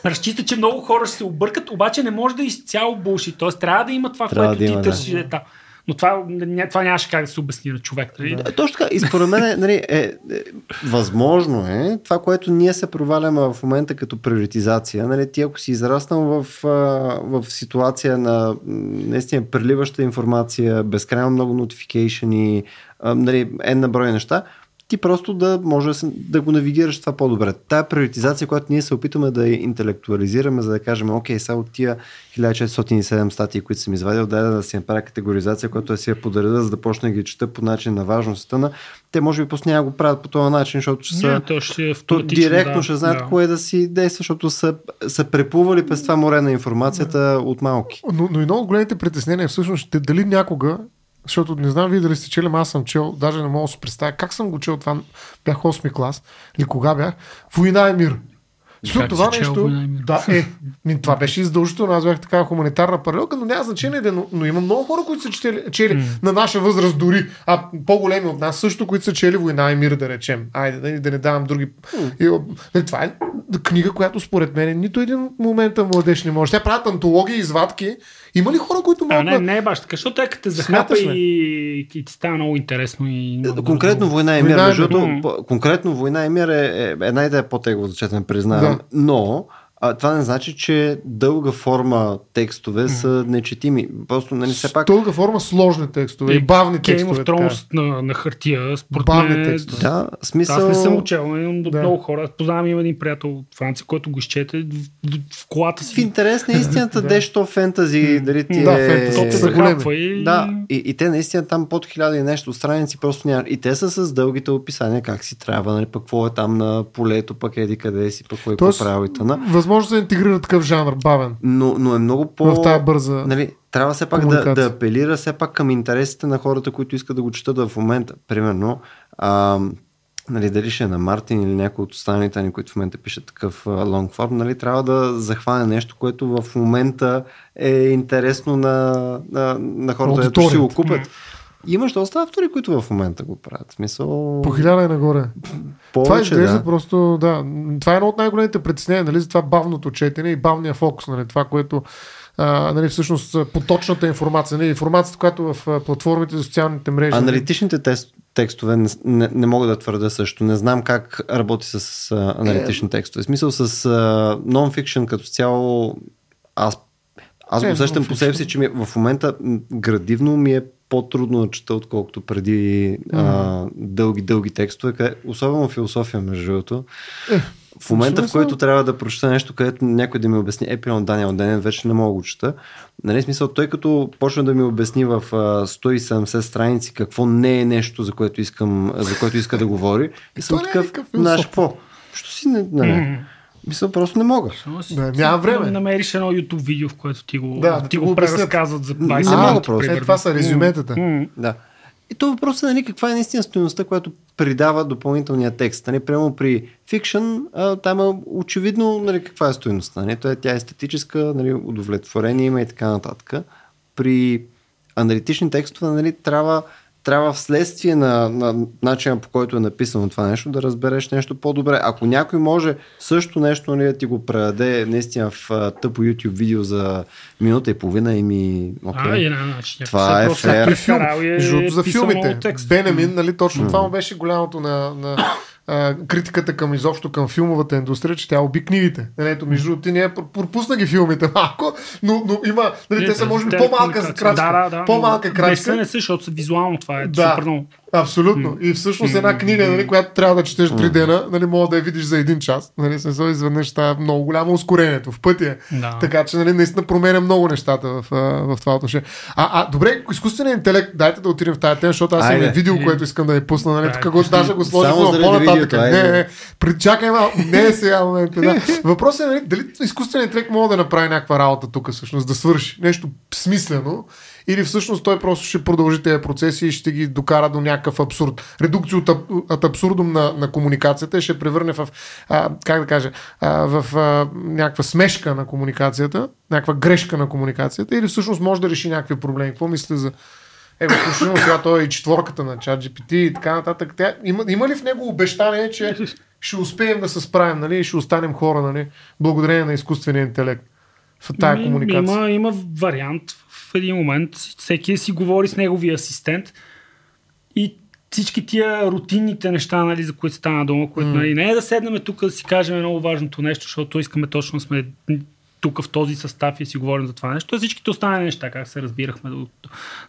разчита, че много хора ще се объркат, обаче не може да изцяло булши. Т.е. трябва да има това, трябва което да ти има, търши. Да. Да. Но това, не, това нямаше как да се обясни на човек. Да. Да. Точно така. И според мен нали, е, е, възможно е това, което ние се проваляме в момента като приоритизация. Нали, ти ако си израснал в, в ситуация на наистина преливаща информация, безкрайно много нотификейшени, нали, ен на брой неща, ти просто да можеш да го навигираш това по-добре. Тая приоритизация, която ние се опитаме да интелектуализираме, за да кажем, окей, сега от тия хиляда четиридесет и седем статии, които съм извадил, дай да си направя категоризация, която да си я подаря, за да почна да ги чета по начин на важността на... Те може би после няма го правят по този начин, защото ще са... Не, ще е то, директно да, ще знаят да. Кое да си действа, защото са, са преплували през това море на информацията да. От малки. Но, но и много големите притеснения всъщност, дали някога защото не знам вие дали сте чели, аз съм чел, даже не мога да се представя как съм го чел това, бях осми клас или кога бях, Война и мир. Су, това нещо, да, е, това беше издължително, аз бях такава хуманитарна паралелка, но няма значение, но, но има много хора, които са чели, чели mm. на наша възраст дори, а по-големи от нас също, които са чели Война и мир, да речем. Айде, да, да не давам други. Mm. И, това е книга, която според мен нито един момент младеж не може. Те правят антологии, извадки. Има ли хора, които могат... А, не, не е баш така, защото те захапа и ти става много интересно. И много конкретно, Война и мир, война е... защото, конкретно Война и мир е, е една идея по-тегло, за честен признавам, да. но а, това не значи, че дълга форма текстове са нечетими. Просто не се пак... Дълга форма сложни текстове и бавни текстове. Game of Thrones на, на хартия, според бавни текстове. Да, смисъл... Аз не съм учел, но да. много хора. Познавам, има един приятел от Франция, който го изчете в, в колата си. В интерес на истината, дещо фентази, дали ти да, е... Те и... Да, и, и те наистина там под хиляда и нещо страници просто няма. И те са с дългите описания, как си трябва, нали, пък какво е там на полето, пък еди къде си, пък кой поправи. Възможно се интегрира такъв жанр, бавен. Но, но е много по... В тази бърза... Нали, трябва все пак да, да апелира все пак към интересите на хората, които искат да го четат в момента. Примерно, а, нали, дали ще е на Мартин или някой от останалите ни, които в момента пишат такъв лонгформ, нали, трябва да захване нещо, което в момента е интересно на, на, на хората, които си го купят. Имаш доста автори, които в момента го правят. Смисъл... По хиляда и нагоре. Повече, това изглежда да. просто, да. Това е едно от най-големите притеснения, нали, за това бавното четене и бавния фокус, нали, това, което а, нали, всъщност поточната информация, нали, информацията, която в платформите за социалните мрежи. Аналитичните тест, текстове не, не, не мога да твърда също. Не знам как работи с а, аналитични е... текстове. В смисъл с а, нон-фикшн като цяло аз, аз е, го сещам по себе си, че ми, в момента градивно ми е по-трудно да чета, отколкото преди mm. дълги-дълги текстове, къде, особено философия, между другото. Е, в момента, в който трябва да прочета нещо, където някой да ми обясни, е, примерно Даниел Денен, вече не мога да го чета. Нали, смисъл, той като почна да ми обясни в сто и седемдесет страници какво не е нещо, за което, искам, за което иска да говори, и съм такъв, наш по. Що си не... не, не. Мисля, просто не мога. Да, няма време. Намериш едно YouTube видео, в което ти го, да, ти ти го преразказват за двайсет минути. Е, това са резюметата. Mm. Mm. Да. И това въпрос е, нали, каква е наистина стойността, която придава допълнителния текст. Нали, прямо при фикшн, там е очевидно, нали, каква е стойността. Нали, това е, тя е естетическа, нали, удовлетворение има и така нататък. При аналитични текстове, нали, трябва трябва вследствие на, на начина, по който е написано това нещо, да разбереш нещо по-добре. Ако някой може също нещо, нали, да ти го предаде наистина в тъпо YouTube видео за минута и половина и ми... Okay. А, е, не, не, това е фер. При филм, е за филмите. Бенемин, нали, точно mm. това му беше голямото на... на... критиката към изобщо към филмовата индустрия, че тя уби книгите. Ето, между другото, ти не е пропусна ги филмите малко, но, но има, нали, те са може би по-малка крачка. Да, да, да, по-малка крачка. Не са, не са, защото визуално това е да, супер много. Абсолютно. Mm. И всъщност една книга, нали, която трябва да четеш три mm. дена, нали, мога да я видиш за един час. Нали, се изведнеш, това е много голямо ускорението в пътя. Да. Така че, нали, наистина променя много нещата в, в това отношение. А, а, добре, изкуственият интелект, дайте да отидем в тази тема, защото аз имам видео, което искам да ви пусна. Нали, тук го даже го сложим по-нататък. Не, не, не. Причакай малко. Не е сега момента. Да. Въпросът е, нали, дали изкуственият интелект може да направи някаква работа тук, всъщност, да свърши нещо смислено. Или всъщност той просто ще продължи тези процеси и ще ги докара до някакъв абсурд. Редукция от, от абсурдум на, на комуникацията ще превърне в, а, как да кажа, а, в а, някаква смешка на комуникацията, някаква грешка на комуникацията, или всъщност може да реши някакви проблеми. Какво мисля за... Е, възможно сега той и четворката на ChatGPT и така нататък. Тя, има, има ли в него обещание, че ще успеем да се справим, нали, и ще останем хора, нали, благодарение на изкуствения интелект в тая ми, комуникация? Има, има вариант. В един момент всеки си говори с неговия асистент и всички тия рутинните неща, нали, за които стана дума, което mm. нали, не е да седнем тук да си кажем много важното нещо, защото искаме точно сме тук в този състав и си говорим за това нещо, а всичките останали неща, как се разбирахме,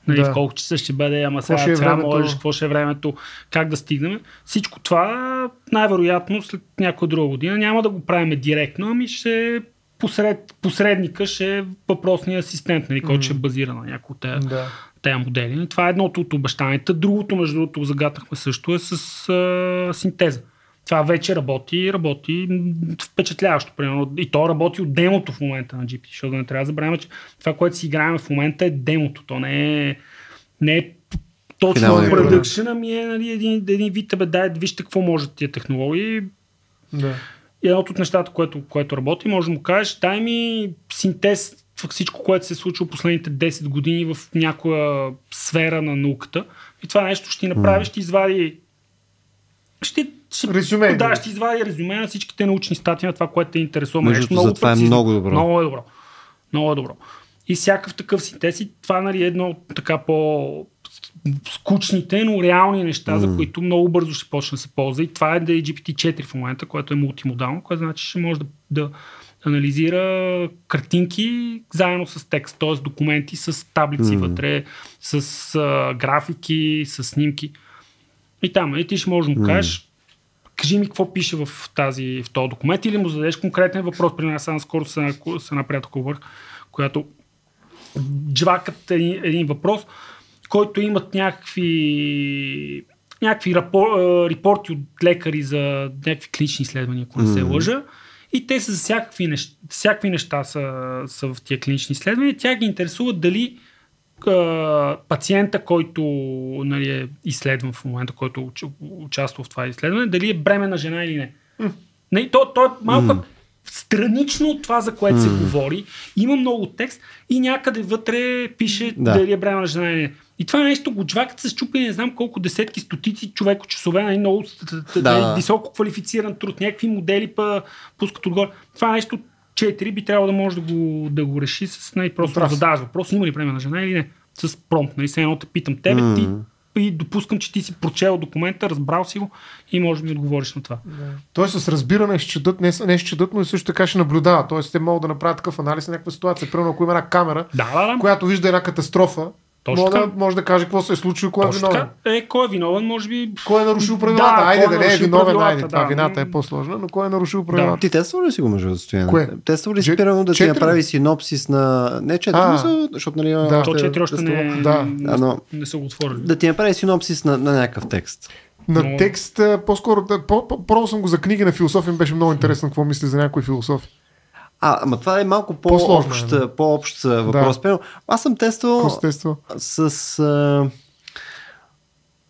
нали, да. в колко часа ще бъде, ама сега, ще е сега можеш, какво ще е времето, как да стигнем. Всичко това най-вероятно след някоя друга година няма да го правим директно, ами ще... Посред, посредника ще е въпросният асистент, нали, който mm. ще базира на някои от тези да. модели. Това е едното от обещанията. Другото, между другото, загатнахме също, е с а, синтеза. Това вече работи, работи впечатляващо. Примерно. И то работи от демото в момента на джи пи ти, защото не трябва да забравяме, че това, което си играем в момента е демото. То не е, не е точно продъкшена, ми е, нали, един, един вид, бе, дай, вижте какво може тия технологии. Да. едно от нещата, което, което работи, може да му кажеш, дай ми синтез всичко, което се е случило последните десет години в някоя сфера на науката. И това нещо ще ти направи, ще извади ще, ще, резюме, да, ще извади резюме на всичките научни статии на това, което те интересува. Между това прецизно, е много добро. Много е добро. Много е добро. И всякакъв такъв синтез, и това, нали, е едно от така по скучните, но реални неща, mm. за които много бързо ще почне да се ползва. И това е да е джи пи ти четири в момента, което е мултимодално, което значи ще може да, да анализира картинки заедно с текст, т.е. документи с таблици mm. вътре, с а, графики, с снимки. И там, и ти ще можеш да му кажеш, mm. кажи ми какво пише в този, в този документ, или му зададеш конкретен въпрос. При нас наскоро се, се направя такова върх, която джвакат един, един въпрос, който имат някакви някакви рапор, репорти от лекари за някакви клинични изследвания, ако не се лъжа. И те са за всякакви неща, всякакви неща са, са в тия клинични изследвания. Тя ги интересува дали а, пациента, който, нали, е изследван в момента, който участва в това изследване, дали е бременна жена или не. Mm. не то, то е малко mm. странично от това, за което mm. се говори. Има много текст и някъде вътре пише да. дали е бременна жена или не. И това нещо го джвакат с чупи, не знам колко десетки, стотици човеко часове на много да. високо квалифициран труд, някакви модели па, пускат отгоре. Това нещо четири би трябвало да може да го, да го реши с най-просто задаваш въпрос, има ли време на жена или не, с промпт. Нали, се едно те питам тебе mm. ти, и допускам, че ти си прочел документа, разбрал си го и може да ми отговориш на това. Да. Тоест с разбиране ще четат, не, не ще четат, но и също така ще наблюдават. Тоест те могат да направят такъв анализ на някаква ситуация. Примерно, ако има една камера, да, да, да. която вижда една катастрофа, Може да, може да каже какво се е случило и кой е виновен. Е, кой е виновен, може би... Кой е нарушил правилата? Да, айде да не е виновен, айде. Да. Това вината е по-сложна, но кой е нарушил правилата? Да. Ти тествал ли си го между Стоян? Кое? Тествал ли си пирано да ти направи синопсис на... Не, четири, защото нали... Да, то четири още не, да. не, не са го отворили. Да ти направи синопсис на, на някакъв текст. На но... текст, по-скоро... Да, пробвал съм го за книги на философия, ми беше много интересно какво мисли за някои философи. А, ама това е малко по-общ, да. по-общ въпрос. Да. Аз съм тествал с... А...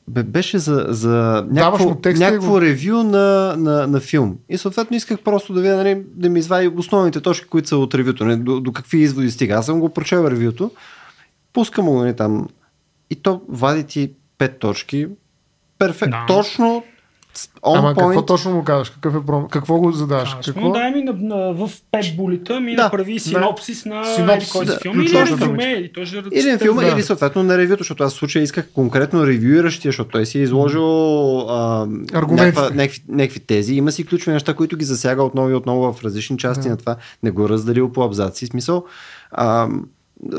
Бе, беше за, за някакво, някакво ревю на, на, на филм. И съответно исках просто да видя, нали, да ми извади основните точки, които са от ревюто. Нали, до, до какви изводи стига. Аз съм го прочел ревюто. Пускам го, нали, там. И то вади ти пет точки. Перфект. Да. Точно... Ама point. Какво точно му казваш? Какъв е пром... Какво го задаваш? Какво? Дай ми на, на, в пет булита ми да. направи синопсис да. на синопсис, кой си да. филм. Или резюме. Или, да или на филма, да. или съответно на ревюто, защото аз в случая исках конкретно ревюиращия, защото той си е изложил а, няква, някакви, някакви тези. Има си ключови неща, които ги засяга отново и отново в различни части да. на това. Не го разделил по абзаци. Смисъл... А,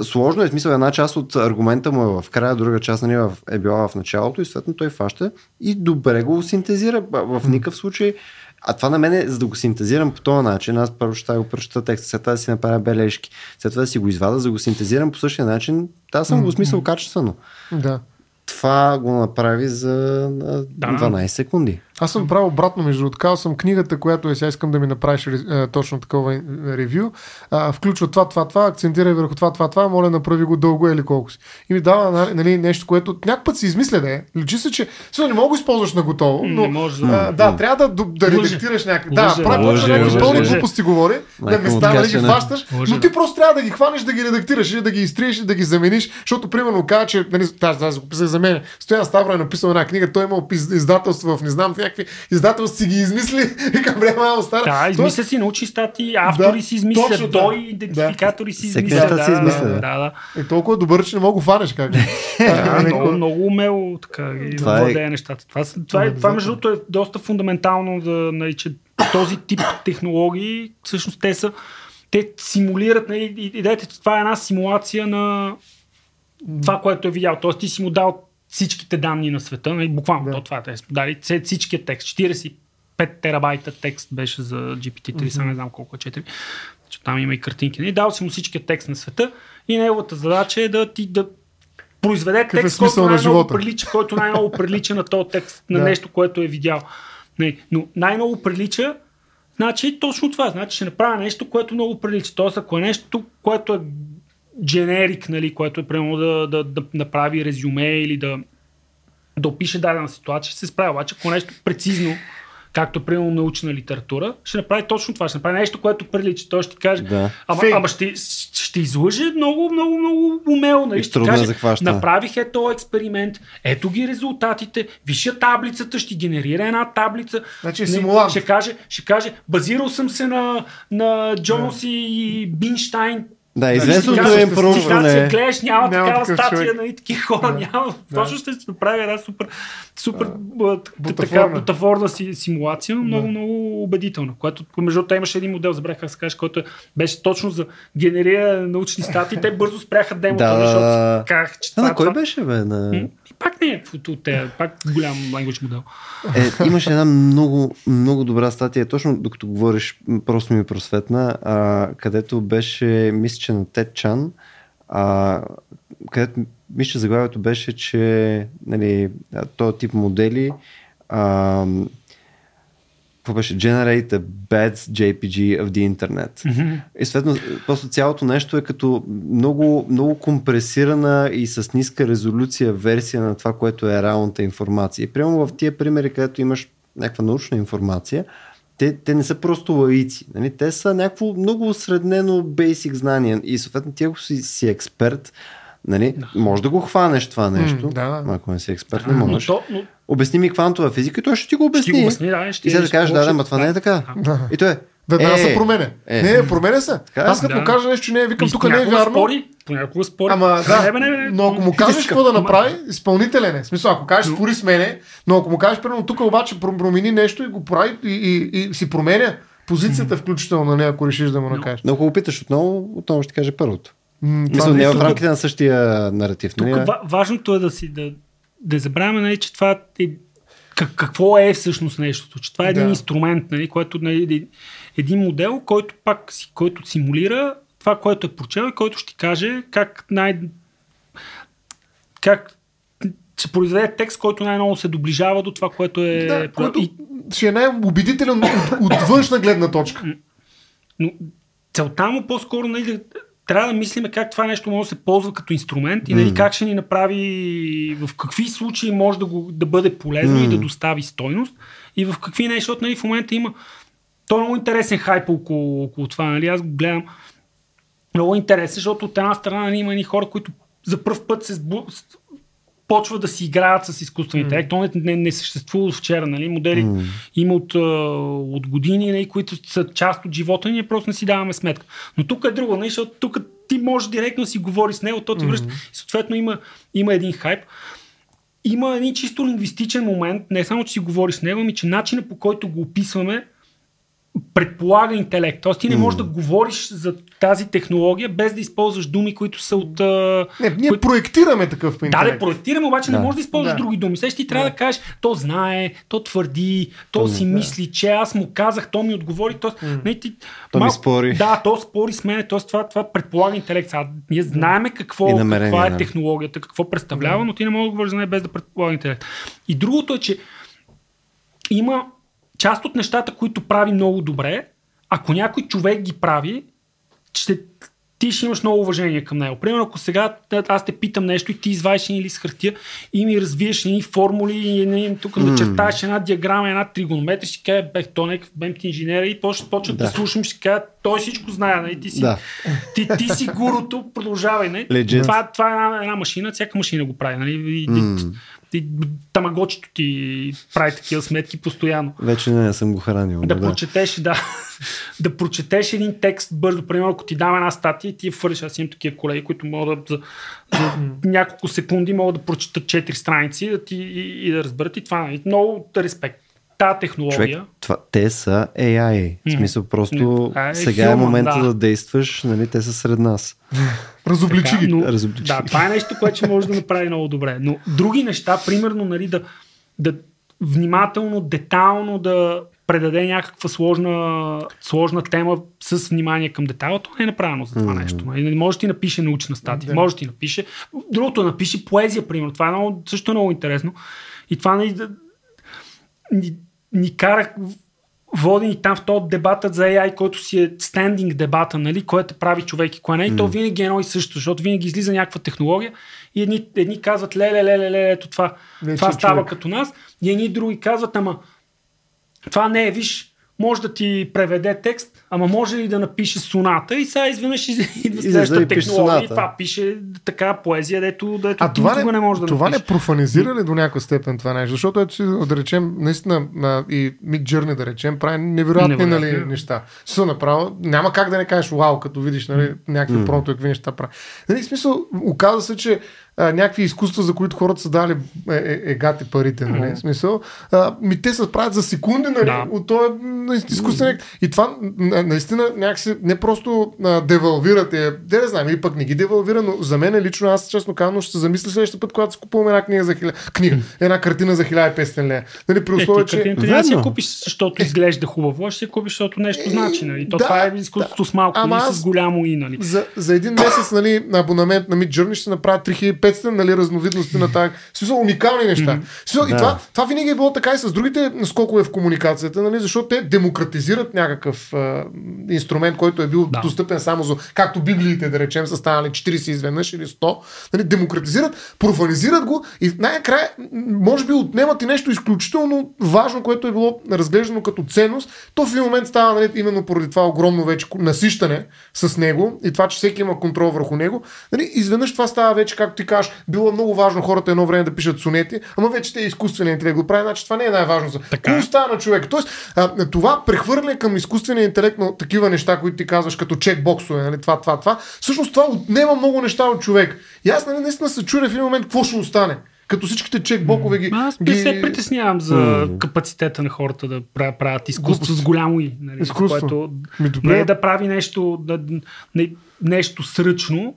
сложно е, в смисъл, една част от аргумента му е в края, друга част е била в началото и съответно той фаща и добре го синтезира в никакъв случай. А това на мен е, за да го синтезирам по този начин, аз първо ще го прочета текста, след това да си направя бележки, след това да си го извада, за да го синтезирам по същия начин, аз съм го смисъл качествено. Да. Това го направи за дванайсет секунди. Аз съм правил обратно, между отказал съм книгата, която е сега искам да ми направиш е, точно такова ревю. А, включва това, това, това, акцентирай върху това, това, това, моля направи го дълго или колко си. И ми дава, нали, нещо, което някак път си измисля да е. Личи се, че сега не мога да използваш на готово, но може да, а, да, трябва да, да редактираш някакъв. Да, правиш някакви пълни глупости говори, да ми става да ги хващаш, но ти просто трябва да ги хванеш, да ги редактираш или да ги изтриеш, да ги замениш, защото примерно казва, че тази го писах за мен. Стоян Ставру е написал една книга, той има издателство в не знам някакви издателства си ги измисли и към време стара. Да, измисля си научни статии, автори да, си измислят, точно, да. той идентификатори да. си измислят. Да, си измисля, да, да. да, да. Е толкова добър, че не мога го фанеш как. да, много, много умело така и владее нещата. Това, това, е, това между другото е доста фундаментално, да, нали, че този тип технологии, всъщност те са, те симулират, нали, идеята, че това е една симулация на това, което е видял. Тоест ти си му дал всичките данни на света, буквално да. това те сме дали, всичкия текст, четирийсет и пет терабайта текст беше за джи пи ти три, mm-hmm. сега не знам колко е четири, защото там има и картинки, не? Дал си му всичкия текст на света и неговата задача е да ти да произведе текст, който най-много прилича, който най-много прилича на този текст, на нещо, което е видял. Не, но най-много прилича, значи точно това, значи ще направя нещо, което много прилича, т.е. ако е нещо, което е дженерик, нали, което е прямо да, да, да направи резюме или да, да опише дадена ситуация, ще се справи. Обаче, ако нещо прецизно, както примерно научна литература, ще направи точно това. Ще направи нещо, което прилича. Той ще каже, да. ама, ама ще, ще излъже много, много, много умело. Нали? Ще каже, направих е този експеримент, ето ги резултатите, виша таблицата, ще генерира една таблица. Значи е симулант. Ще каже, ще каже, базирал съм се на, на Джонс да. и Бинштайн. Да, известното е проучване. Гледаш, няма, няма такава статия, нали, такива хора да, няма. Да. Точно ще се направи една супер, супер а, бутафорна. Така, бутафорна си, симулация, но да. много, много убедителна. Което, между другото, имаше един модел, забравих как се кажеш, който беше точно за генериране на научни статии. Те бързо спряха демото, да, защото как че. А това, на кой това... беше, бе? На... Пак не е от тея, пак голям language модел. Е, имаше една много, много добра статия, точно докато говориш, просто ми просветна, а, където беше, мисля, че на Тед Чан, а, където, мисля, че заглавието беше, че нали, този тип модели а, какво беше? Generate a bad джей пи джи of the internet. Mm-hmm. И съответно, просто цялото нещо е като много, много компресирана и с ниска резолюция версия на това, което е реалната информация. И прямо в тия примери, където имаш някаква научна информация, те, те не са просто лаици. Нали? Те са някакво много осреднено basic знание. И съответно, ти ако си, си експерт, нали, да. може да го хванеш това нещо. Mm, да. Ако не си експерт, не можеш. Но то, но... Обясни ми квантова физика и той ще ти го обясни. Ти го обясни да, ще и сега да кажеш, да, да, ма това не е така. Да. И той е. Да, да, е, се променя. Е. Не, променя се. Така, Аз като да. му кажа нещо, не, викам, тук не е вярно. Спори, понякога спори. Ама, да, не, не, не, не, но ако му кажеш какво да направи, изпълнителен е. В смисъл, ако кажеш, спори с мене, но ако му кажеш, примерно, тук обаче промени нещо и го прави и, и, и, и си променя позицията включително на нея, ако решиш да му накажеш. Но ако опиташ отново, отново ще каже първото. Мисля, не е в рамките на същия наратив. Важното е да си да. Да забравяме, нали, че това е, как, какво е всъщност нещото, че това е един да. инструмент, нали, който, нали, един модел, който пак си, който симулира това, което е прочел и който ще каже как най... как се произведе текст, който най-много се доближава до това, което е... Да, който и... ще е най-убедителен от, от външна гледна точка. Но целта му по-скоро, нали, трябва да мислиме как това нещо може да се ползва като инструмент и нали, mm. как ще ни направи, в какви случаи може да, го, да бъде полезно mm. и да достави стойност и в какви неща, защото нали, в момента има той е много интересен хайп около, около това. Нали, аз го гледам много интересен, защото от една страна нали, има едни хора, които за пръв път се сбу... почват да си играят с изкуствения интелект. Mm. То не, не съществува вчера. Нали, модели mm. има от, от години, нали, които са част от живота и ние просто не си даваме сметка. Но тук е друго, нали, защото тук ти можеш директно да си говори с него, то ти mm. връща. Съответно има, има един хайп. Има един чисто лингвистичен момент, не само, че си говори с него, ами че начина по който го описваме предполага интелект. Тоест ти не можеш mm. да говориш за тази технология без да използваш думи, които са от... Не, ние които... проектираме такъв по интелект. Да, да, проектираме, обаче да. не можеш да използваш да. други думи. Сега ти трябва да. да кажеш, то знае, то твърди, то, то си да. мисли, че аз му казах, то ми отговори. Тоест, mm. не, ти... То Мал... ми спори. Да, то спори с мене. Тоест това, това предполага интелект. Сега, ние знаеме какво, каква е технологията, какво представлява, mm. но ти не можеш да говориш за нея без да предполага интелект. И другото е, че има част от нещата, които прави много добре, ако някой човек ги прави, ще, ти ще имаш много уважение към него. Примерно, ако сега аз те питам нещо и ти извадиш ни лист хартия и ми развиеш едни формули и не, тук да чертаеш една диаграма, една тригонометрия, ще кажа, бех то някакъв бемт инженер и то ще почне да. да слушам, ще кажа, той всичко знае, нали? Ти си, да. ти, ти си гурото, продължавай. Нали? Това, това е една, една машина, всяка машина го прави. Нали? И, mm. Тамагочето ти прави такива сметки постоянно. Вече не, не съм го хранил. Да, да. прочетеш, да. да прочетеш един текст бързо. Примерно, ако ти дам една статия и ти я фърлиш, аз имам такива колеги, които могат да, за, за няколко секунди могат да прочетат четири страници да ти, и, и да разберат и това. Много респект. Та технология. Човек, това, те са ей ай. В смисъл просто mm. сега е момента да. да действаш, нали, те са сред нас. Разобличи ги. Да, това е нещо, което ще може да направи много добре. Но други неща, примерно нали, да, да внимателно, детайлно да предаде някаква сложна, сложна тема с внимание към детайла, то не е направено за това mm. нещо. Нали, може да ти напише научна статия, yeah. може да ти напише. Другото напише поезия, примерно. Това е много, също е много интересно. И това нали, да Ни, ни карах водени там в този дебатът за ей ай, който си е стендинг дебата, нали, което прави човек и кое не. И mm. то винаги е едно и също, защото винаги излиза някаква технология и едни, едни казват леле, леле, леле, ето това, това става като нас. И едни други казват, ама Това не е, виж, може да ти преведе текст, ама може и да напише соната и сега изведнъж идва следващата технология и това пише така поезия, дето, дето а това не, не може да това напише. Това не профанизира ли до някаква степен това нещо? Защото ето си, да речем, наистина и Midjourney, да речем, прави невероятни, невероятни. Нали, неща. Също направо, няма как да не кажеш вау, като видиш, нали, някакви mm. пронтове неща прави. Нали, в смисъл, оказва се, че някакви изкуства, за които хората са дали егати е, е, парите, нали? Mm-hmm. Смисъл. А, ми те се правят за секунди, нали? Да. От този изкуствен. И това наистина някакси не просто а, девалвирате, де не знам, или пък не ги девалвира, но за мен лично аз честно казвам, ще се замисля следващия път, когато си купувам една книга за хиляда. Книга, една картина за хиляда и петстотин лева. Нали, при условие, е, че. Не си купиш, защото изглежда хубаво, а ще си купиш, защото нещо значи. Нали? То да, това е изкуството да, с малко, ама аз, с голямо и, нали. За, за един месец, нали, на абонамент на Midjourney ще направя три хиляди и петстотин, нали, разновидности на тази. Смисъл, уникални неща. Смисъл, да. И това, това винаги е било така и с другите скокове в комуникацията, нали, защото те демократизират някакъв а, инструмент, който е бил да. достъпен само за, както библиите, да речем, са станали четирийсет изведнъж или сто. Нали, демократизират, профанизират го и най-накрая може би отнемат и нещо изключително важно, което е било разглеждано като ценност. То в един момент става, нали, именно поради това огромно вече насищане с него и това, че всеки има контрол върху него. Нали, изведнъж това става вече, както ти кажеш, било много важно хората едно време да пишат сонети, ама вече те е изкуственият интелект го прави, значи това не е най-важно за какво стана човек. Тоест, а, това прехвърляне към изкуствения интелект на такива неща, които ти казваш като чекбоксове, нали, това, това, това, всъщност това отнема много неща от човек. И аз, нали, наистина се чудя в един момент какво ще остане, като всичките чекбокове ги... Аз не ги... се притеснявам за mm. капацитета на хората да правят изкуство с голямо и, нали, което не е да прави нещо, да, не, нещо сръчно,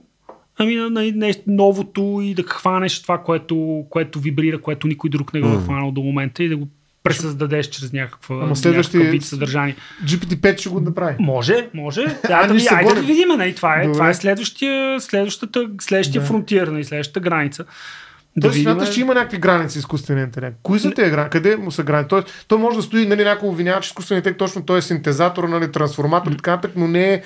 ами на нещо новото и да хванеш това, което, което вибрира, което никой друг не го е хванал до момента и да го пресъздадеш чрез някаква вид съдържание. джи пи ти пет ще го направи. Може, може. Да, да, айде да видим. Не, това, е, това е следващия, следващата, следващия да. фронтир, не, следващата граница. Да, тоест, видим... смяташ, че има някакви граници изкуствения интелект. Кои са тези граници? Къде му са граници? Тоест, той може да стои, нали, някой обвинява, че изкуственият интелект точно той е синтезатор, нали, трансформатор и така нататък, но не е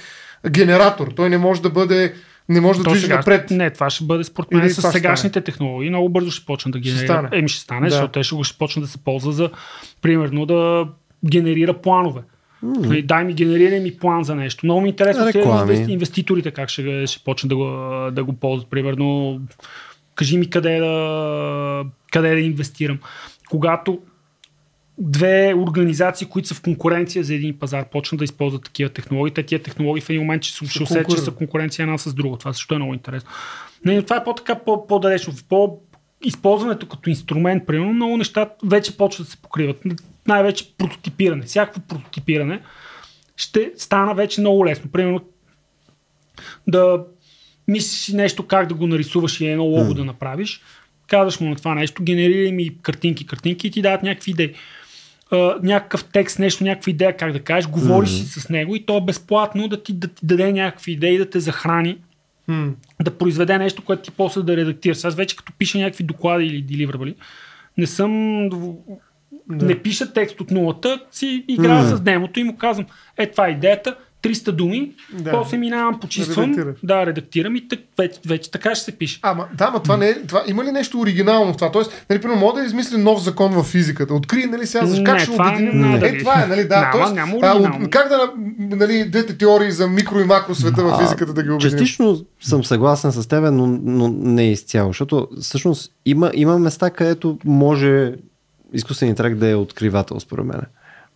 генератор. Той не може да бъде. Не може да движи напред. Не, това ще бъде според мен с сегашните стане. технологии. Много бързо ще почне да генерира. Еми ще стане, да. защото те ще го ще почне да се ползва за, примерно, да генерира планове. Mm. Дай ми генерирай ми план за нещо. Много ми интересно те инвеститорите как ще, ще почне да го, да го ползват. Примерно, кажи ми къде да, къде да инвестирам. Когато две организации, които са в конкуренция за един пазар, почнат да използват такива технологии. Те тия технологии в един момент ще се усетят, че са конкуренция една с друга. Това също е много интересно. Не, това е по-така по-далечно. По използването като инструмент, примерно, много неща вече почват да се покриват. Най-вече прототипиране. Всяко прототипиране ще стана вече много лесно. Примерно да мислиш нещо как да го нарисуваш и едно лого mm. да направиш. Казваш му на това нещо, генерирай ми картинки, картинки и ти дават някакви идеи. Някакъв текст, нещо, някаква идея, как да кажеш, говориш си mm-hmm. с него и то е безплатно да ти, да ти даде някакви идеи, да те захрани, mm. да произведе нещо, което ти после да редактираш. Аз вече като пиша някакви доклади или деливърбали, не съм... Yeah. Не пиша текст от нулата, си играя mm-hmm. с демото и му казвам, е това е идеята, триста думи, да. после минавам, почиствам, да, да редактирам и так, вече, вече така ще се пише. Ама, да, ама това не е, това, има ли нещо оригинално в това? Тоест, нали, примерно, мога да измисли нов закон в физиката? Откри, нали, сега, защо, как ще обединим? Е, това е, нали, да, няма, тоест, няма а, как да, нали, дете теории за микро и макро света в физиката да ги обединим? Частично съм съгласен с теб, но, но не изцяло, защото всъщност има, има места, където може изкуствен интелект да е откривател, според мен.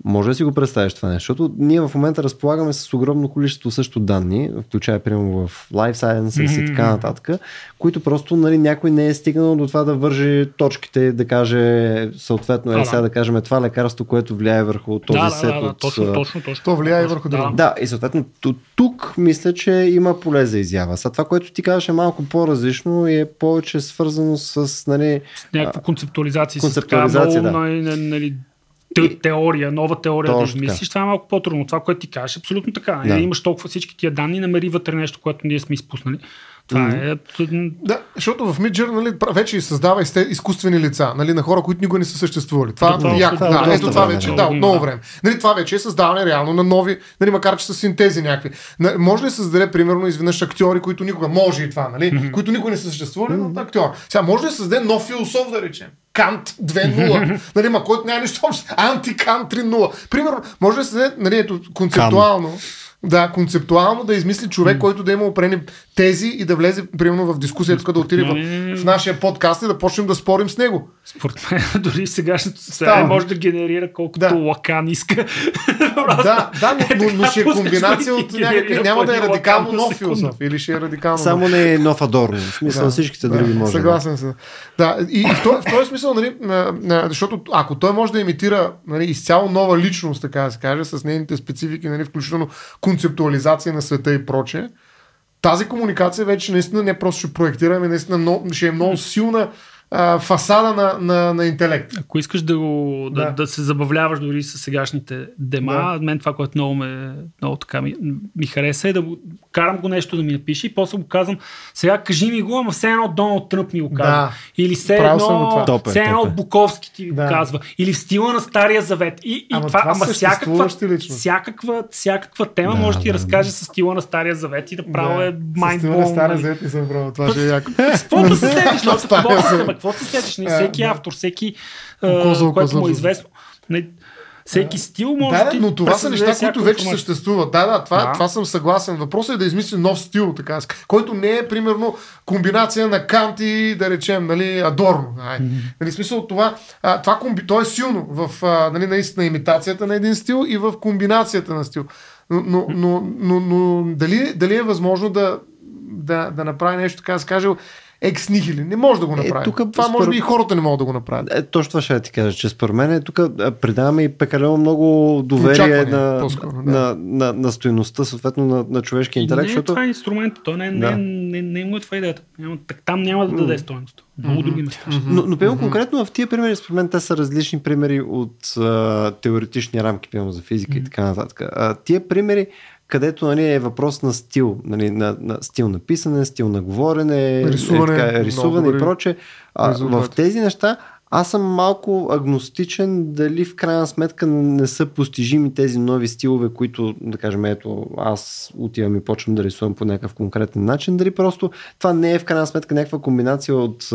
Може да си го представиш това нещо, защото ние в момента разполагаме с огромно количество също данни, включая примерно в Life Sciences mm-hmm. и така нататък, които просто, нали, някой не е стигнал до това да вържи точките, да каже съответно, да, е, сега да кажем това лекарство, което влияе върху този да, сет да, да, от... Точно, точно, точно. То влияе точно, върху друго. Да. да, и съответно тук мисля, че има поле за изява. Сега това, което ти казваш, е малко по-различно и е повече свързано с, нали... С някаква концептуализация. Концептуализация, да. Нали... теория, нова теория Точно, да измислиш, това е малко по-трудно. Това, което ти кажеш, абсолютно така. Да. Имаш толкова всички тия данни, намери вътре нещо, което ние сме изпуснали. Това е... Да, защото в Midjourney, нали, вече създава изкуствени лица, нали, на хора, които никога не са съществували. Това е яко. Да, да, ето това вече, да, от много време. Нали, това вече е създаване реално на нови, нали, макар че са синтези някакви. Нали, може ли да създаде, примерно, изведнъж актьори, които никога, може и това, нали, mm-hmm. които никога не са съществували, но mm-hmm. актьор. Сега може ли да създаде нов философ, да речем? Кант две нула, нали, ма който няма нищо общо, анти-Кант три нула. Примерно, може да се създаде, нали, ето, концептуално. Да, концептуално да измисли човек, mm. който да има опрени тези и да влезе, примерно, в дискусията, тук да отиде mm. в, в нашия подкаст и да почнем да спорим с него. Според мен, дори сегашното състояние може да генерира колкото да. Лакан иска. Да, да, но, но, но ще е комбинация от някакви, няма да е радикално нов философ или ще е радикално. Само не е нов Адорно, в смисъл да, всичките други да, може. Съгласен съм. Да, и, и в, този, в този смисъл, нали, защото ако той може да имитира, нали, изцяло нова личност, така да се каже, с нейните специфики, нали, включително концептуализация на света и прочее, тази комуникация вече наистина не просто ще проектираме, наистина много, ще е много силна а, фасада на, на, на интелект. Ако искаш да, го, да. Да, да се забавляваш дори с сегашните дема, да. Мен това, което много, ме, много така ми, ми хареса е да го, карам го нещо да ми напише и после го казвам, сега кажи ми го, ама все едно Доналд Тръмп ми го казва. Да. Или все едно, все едно Буковски ти да. Го казва. Или в стила на Стария Завет. И, и ама това, това ама всякаква, всякаква, всякаква тема да, може да ти да, разкаже да. С стила на Стария Завет и да правя да. Майндбол. С стила на Стария Завет не съм правил, това ще е яко. Каквото се седиш, каквото се седиш, всеки автор, всеки, което му е известно. Всеки стил може да. Да, да, но това са неща, които вече може. Съществуват. Да, да, това, да. Това съм съгласен. Въпросът е да измисли нов стил, така, който не е, примерно, комбинация на Кант и, да речем, нали, Адорно. Ай, mm-hmm. нали, смисъл това, а, това комби... то е силно в, а, нали, наистина имитацията на един стил и в комбинацията на стил. Но, но, но, но, но дали, дали е възможно да, да, да направи нещо, така да се каже, екс нихили. Не може да го направи. Е, тук, това спор... може би и хората не могат да го направят. Е, точно това ще ти кажа, че според мен тук придаваме и прекалено много доверие на, да. на, на, на стойността, съответно на, на човешкия интелект. Не, защото... това е инструментът. Той не, да. не, не, не, не има това идеята. Там няма да даде стойност. Много mm-hmm. други места. Mm-hmm. Но, но mm-hmm. конкретно в тия примери, според мен те са различни примери от а, теоретични рамки, примерно за физика mm-hmm. и така нататък. А, тия примери, където, нали, е въпрос на стил, нали, на, на стил на писане, стил на говорене, рисуване, е, така, рисуване и прочее. В тези неща аз съм малко агностичен дали в крайна сметка не са постижими тези нови стилове, които, да кажем, ето аз отивам и почвам да рисувам по някакъв конкретен начин, дали просто това не е в крайна сметка някаква комбинация от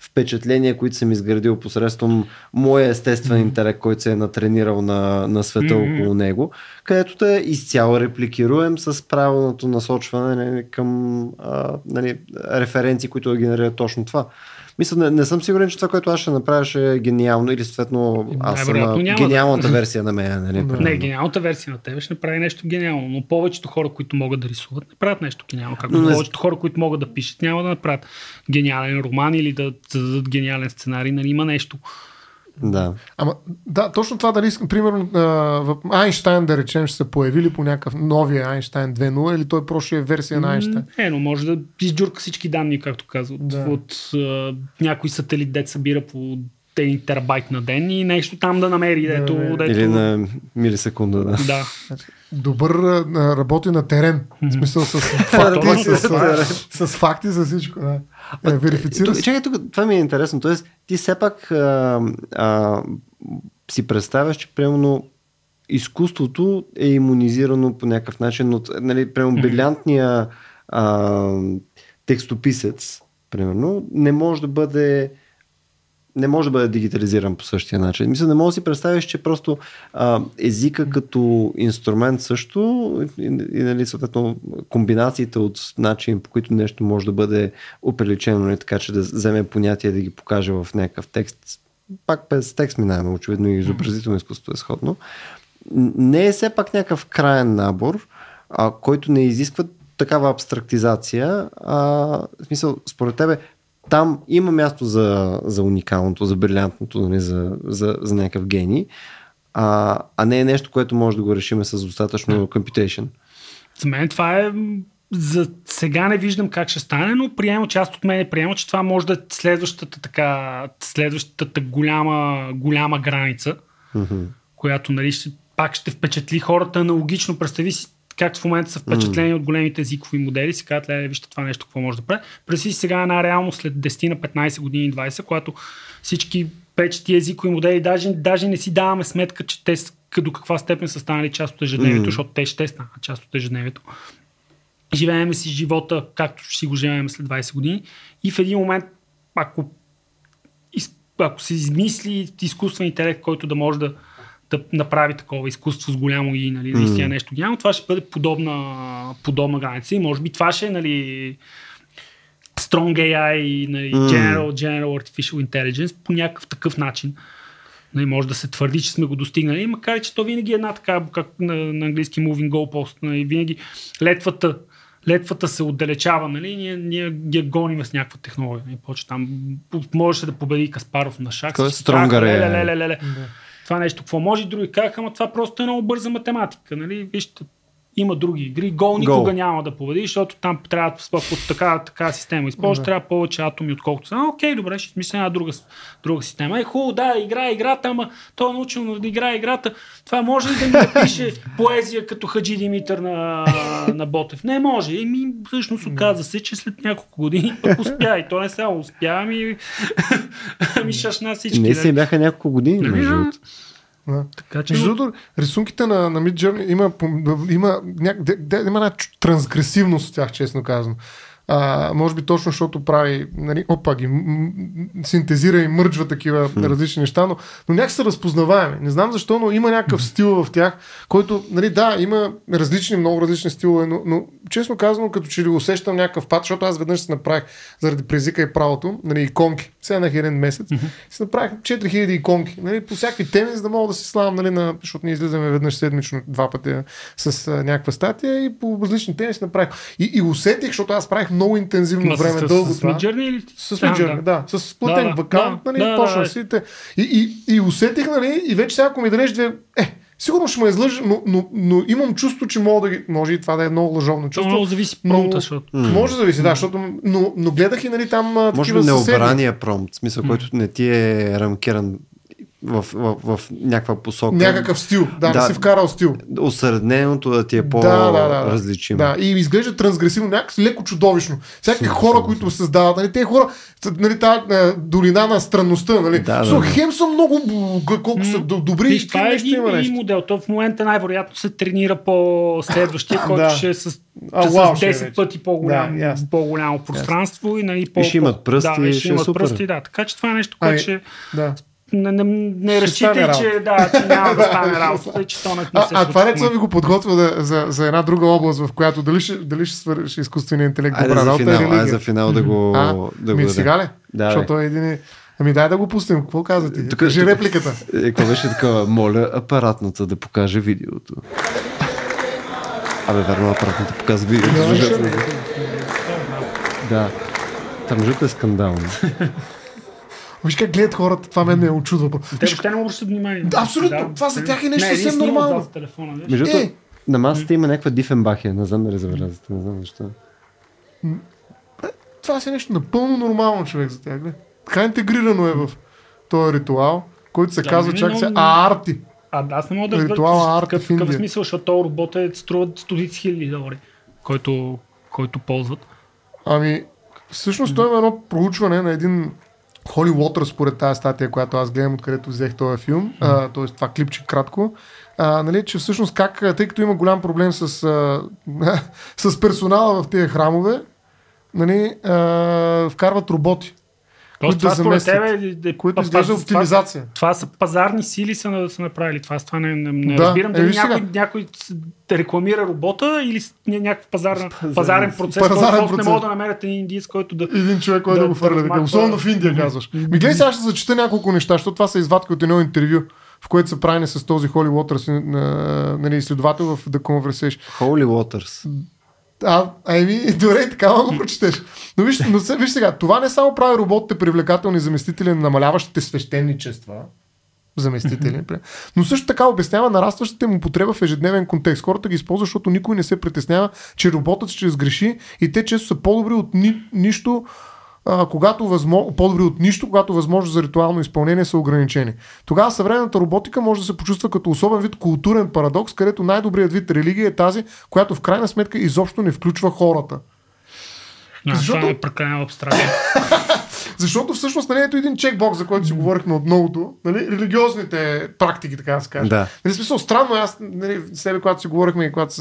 впечатления, които съм изградил посредством моя естествен интелект, който се е натренирал на, на света около него, където да изцяло репликируем с правилното насочване към а, нали, референции, които да генерират точно това. Мисля, не, не съм сигурен, че това, което аз ще направя, ще е гениално или съответно аз съм е, гениалната да. Версия на мен. Нали, не, гениалната версия на тебе ще направи нещо гениално, но повечето хора, които могат да рисуват, не правят нещо гениално. Както но, повечето не... хора, които могат да пишат, няма да направят гениален роман или да създадат гениален сценарий, нали, има нещо. Да. Ама да, точно това дали искам, примерно, в Айнщайн, да речем, ще се появили по някакъв новия Айнщайн две нула или той просто е версия на Айнщайн? Е, но може да издюрка всички данни, както казва, да. От, от е, някой сателит, дет събира по един терабайт на ден и нещо там да намери. Дето, да, дето... Или на милисекунда, да. Да. Добър работи на терен. В смисъл с факти, с, с, с факти за всичко. Да. Е, верифицира се. Чакай, тук, това ми е интересно. Тоест, ти все пак а, а, си представяш, че примерно изкуството е имунизирано по някакъв начин от, нали, примерно брилянтния а, текстописец, примерно, не може да бъде не може да бъде дигитализиран по същия начин. Мисля, не мога да си представиш, че просто а, езика като инструмент също и, и нали, съответно комбинациите от начин, по които нещо може да бъде оприличено, нали, така че да вземе понятие да ги покаже в някакъв текст. Пак без текст минаваме, очевидно и изобразително изкуството е сходно. Не е все пак някакъв краен набор, а, който не изисква такава абстрактизация. А, в смисъл, според тебе, там има място за, за уникалното, за брилянтното, не, за, за, за някакъв гений, а, а не е нещо, което може да го решим с достатъчно computation. За мен това е... За сега не виждам как ще стане, но приема, част от мен приема, че това може да е следващата, така, следващата голяма, голяма граница, mm-hmm. която, нали, ще, пак ще впечатли хората аналогично. Представи си както в момента са впечатлени mm. от големите езикови модели, си казват, ле, вижте това нещо, какво може да прави. Преси сега една реалност след десет на петнайсет години, двайсет, когато всички печети езикови модели, даже, даже не си даваме сметка, че те до каква степен са станали част от ежедневието, mm. защото те ще станат част от ежедневието. Живеем си живота, както си го живеем след двайсет години и в един момент, ако, ако се измисли изкуствен интелект, който да може да, да направи такова изкуство с голямо и нали, наистина нещо голямо, това ще бъде подобна, подобна граница и може би това ще е нали, Strong ей ай, нали, General, General Artificial Intelligence по някакъв такъв начин. Не може да се твърди, че сме го достигнали, макар и че то винаги е една така, как на, на английски moving goalpost, и винаги летвата, летвата се отдалечава, нали? Ние, ние ги гоним с някаква технология. Почва там, можеше да победи Каспаров на шах. Това е стронгаре. Това нещо, какво може и други казаха, ама това просто е много бърза математика. Нали? Вижте, има други игри. Гол никога Go. няма да победи, защото там трябва от такава, такава система. Използваш, трябва повече атоми, отколкото са. Окей, добре, ще мисля една друга, друга система. Е, хубаво, да, игра играта, ама той е научил да играе играта. Това може ли да ми напише поезия като Хаджи Димитър на, на Ботев? Не може. И ми всъщност оказа се, че след няколко години пък успя. И то не само успя, ами ми шашна всички. Не си бяха няколко години, между другото. Да. Така, че... Между рисунките на, на Midjourney има, има, има, има една трансгресивност в тях, честно казано. А, може би точно, защото прави, нали, опа ги, м- синтезира и мърджва такива hmm. различни неща, но, но някак са разпознаваеми. Не знам защо, но има някакъв стил в тях, който, нали, да, има различни, много различни стилове, но, но честно казано, като че ли усещам някакъв пат, защото аз веднъж се направих заради презика и правото, нали, иконки, сега на херен месец, mm-hmm. си направих четири хиляди иконки, нали, по всякакви теми, за да мога да се славам, нали, на, защото ние излизаме веднъж седмично, два пъти с а, някаква статия и по различни теми си направих. И, и усетих, защото аз правих много интензивно време, дълго. С Midjourney или? С Midjourney, да. С платен вакант, нали, почна си. И усетих, нали, и вече сега ако ми дадеш две, е, сигурно ще ме излъжа, но, но, но имам чувство, че мога да ги... Може и това да е много лъжовно чувство. Много зависи промпта, защото... Може да зависи, да, защото... Но, но гледах и, нали, там такива съседи. Може необрания промпт, в смисъл, който не ти е рамкиран в, в, в, в някаква посока. Някакъв стил, да, да, не си вкарал стил. Осредненото да ти е по-различимо. Да, да, да, да, и изглежда трансгресивно, някак леко чудовищно. Всякакви хора, съм, които създават, нали, те хора, нали, тази долина на странността, нали. Да, Со, да, хем са много, колко са добри и това е един модел. То в момента най-вероятно се тренира по следващия, който да, ще е с, а, с лау, десет ще пъти по-голям, да, по-голямо пространство. И, нали, по- и ще имат пръсти, да, ще имат пръсти, да. Така че това е нещо, което ще... Не, не, не разчитай, че, да, че няма да стане работа и че то не се случва. А това не съм ви го подготвя да, за, за една друга област, в която дали ще, дали ще свършиш изкуствения интелект добра работа. Айде за финал, айде за финал да го... А, да ми го сега ли? Да, защото е един... Ами дай да го пуснем, какво казвате? Тук, кажи тук, репликата. Какво беше такова? Моля апаратната да покаже видеото. Абе, верно, апаратната показва видеото. Да. Там жуто е скандално. Виж как гледат хората, това мен ме е очудва. Те ще не могат да се внимание. Абсолютно, да, това за тях е нещо не, съвсем нормално. Между другото, е, на масата има някаква дифенбахия, не знам дали забелязате, не знам защо. Това си е нещо напълно нормално, човек, за тях. Така интегрирано е в този ритуал, който се да, казва чак се арти. А, аз не мога да разбера какъв смисъл, защото този робот е струват стотици хиляди долари, който, който ползват. Ами, всъщност той има едно проучване на един Holy Waters, според тази статия, която аз гледам, откъдето взех този филм, mm-hmm. т.е. това клипче кратко, а, нали, че всъщност как, тъй като има голям проблем с, а, с персонала в тези храмове, нали, а, вкарват роботи. Тоест, това да според тебе, които изглежда оптимизация. Това, това са пазарни сили са, на, са направили. Това, това не, не, не да, разбирам. Дали е, някой, някой рекламира робота или някакъв пазарен, пазарен процес, който не мога да намерят един индиец, който да... Един човек, който да, да го фърля. Да, особено в Индия, казваш. Ми гледай сега, ще зачита няколко неща, защото това са извадки от едно интервю, в което са правени с този Holy Waters, нали, изследовател в The Conversation. Holy Waters. А, ами, добре, така да го прочетеш. Но виж, но се, виж сега, това не само прави роботите привлекателни заместители на намаляващите свещеничества, заместители, но също така обяснява нарастващата им употреба в ежедневен контекст. Хората ги използват, защото никой не се притеснява, че роботът ще сгреши и те често са по-добри от ни, нищо а, когато възможно, по-добри от нищо, когато възможност за ритуално изпълнение са ограничени. Тогава съвременната роботика може да се почувства като особен вид културен парадокс, където най-добрият вид религия е тази, която в крайна сметка изобщо не включва хората. Но, защото е прекалено абстрактно. Защото всъщност, нали, ето един чекбокс, за който си говорихме от многото, нали, религиозните практики, така да се каже. Да. Нали, смисъл, странно, аз, нали, с тебе, когато си говорихме и когато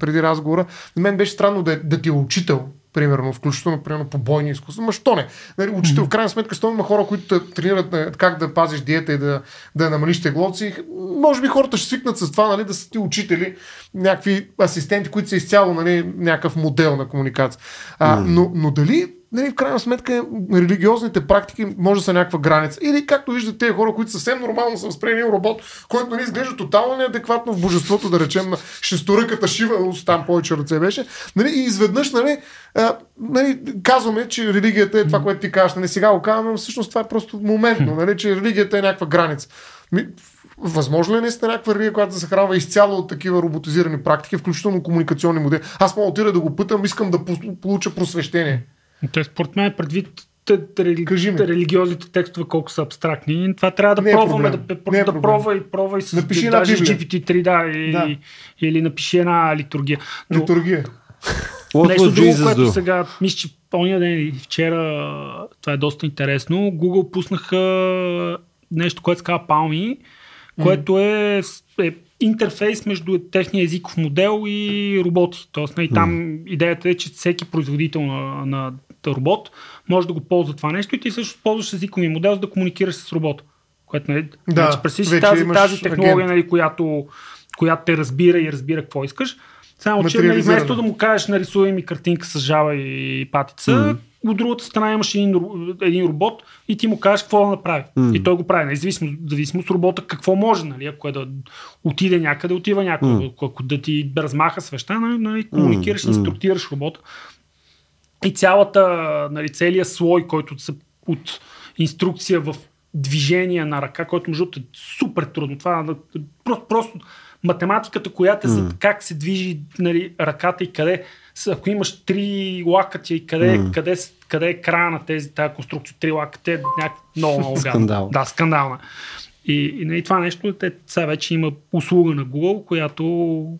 преди разговора, на мен беше странно да, да ти е учител, примерно, включително, примерно, по бойни изкуства. Ма що не? Нали, учител, в крайна сметка, стои има хора, които тренират как да пазиш диета и да, да намалиш теглоци. Може би хората ще свикнат с това, нали, да са ти учители, някакви асистенти, които са изцяло, нали, някакъв модел на комуникация. А, но, но дали, нали, в крайна сметка, религиозните практики може да са някаква граница. Или, както виждате, тези хора, които съвсем нормално са възприели един робот, който, нали, изглежда тотално неадекватно в божеството, да речем, на шесторъката Шива, там повече ръце беше, нали, и изведнъж, нали, а, нали, казваме, че религията е това, което ти кажеш. Нали, сега го казваме, но всъщност това е просто моментно, нали, че религията е някаква граница. Възможно ли е наистина някаква религия, която да се хранва изцяло от такива роботизирани практики, включително комуникационни модели? Аз мога отида да го питам, искам да получа просвещение. Т.е. според мен, предвид религиозните текстове колко са абстрактни, това трябва да пробваме, да, да, да пробва и пробва и с джи пи ти три, да, и, да. Или напиши една литургия. Но, литургия. Нещо друго, което сега, мисля, че ония ден и вчера, това е доста интересно, Google пуснаха нещо, което се казва PaLM, което е, е интерфейс между техния езиков модел и роботи. Тоест, и там идеята е, че всеки производител на, на робот може да го ползва това нещо и ти също ползваш езиковия модел, за да комуникираш с робота. Което, нали, да, пресиш тази, тази технология, нали, която, която те разбира и разбира какво искаш. Само че, нали, вместо да му кажеш нарисувай ми картинка с жаба и патица, mm. от другата страна имаш един, един робот и ти му кажеш какво да направи. Mm. И той го прави. Независимо, зависимо от робота какво може. Нали? Ако е да отиде някъде, отива някъде. Mm. Ако да ти размаха свеща, нали, комуникираш и mm. инструктираш робота. И цялата, нали, целият слой, който са от инструкция в движение на ръка, който между е супер трудно. Това е просто, просто математиката, която е за как се движи, нали, ръката и къде, ако имаш три лакътя и къде, mm. къде, къде е края на тези, тази конструкция, три лакътя е някаква много, много скандал. Да, скандална. И, и, нали, това нещо, те, сега вече има услуга на Google, която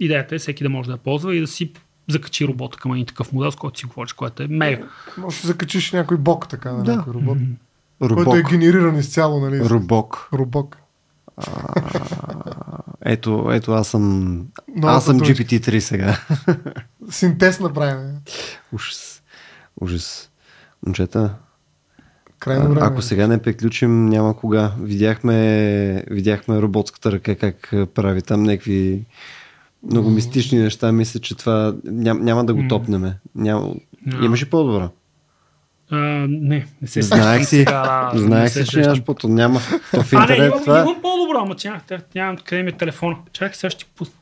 идеята е всеки да може да я ползва и да си закачи робота към един такъв модел, с който си говориш, който е мега. Може да закачиш някой бок така на да. някой робот. Mm-hmm. Който е генериран изцяло, нали? Робок. Робок. А, ето, ето аз съм но, аз съм джи пи ти три сега. Синтез направим. Ужас. Ужас. Момчета, крайно време. Ако сега не приключим, няма кога. Видяхме, видяхме роботската ръка как прави там някакви много mm. мистични неща. Мисля, че това ням, няма да го mm. топнеме. Няма... No. Имаш и по-добра. Uh, не, не се знаех си, знаех си, че нямаш пото, няма в интернет. А, не, това... имам по-добро, ама че нямам къде ми е телефона. Чакай, сега ще пусна.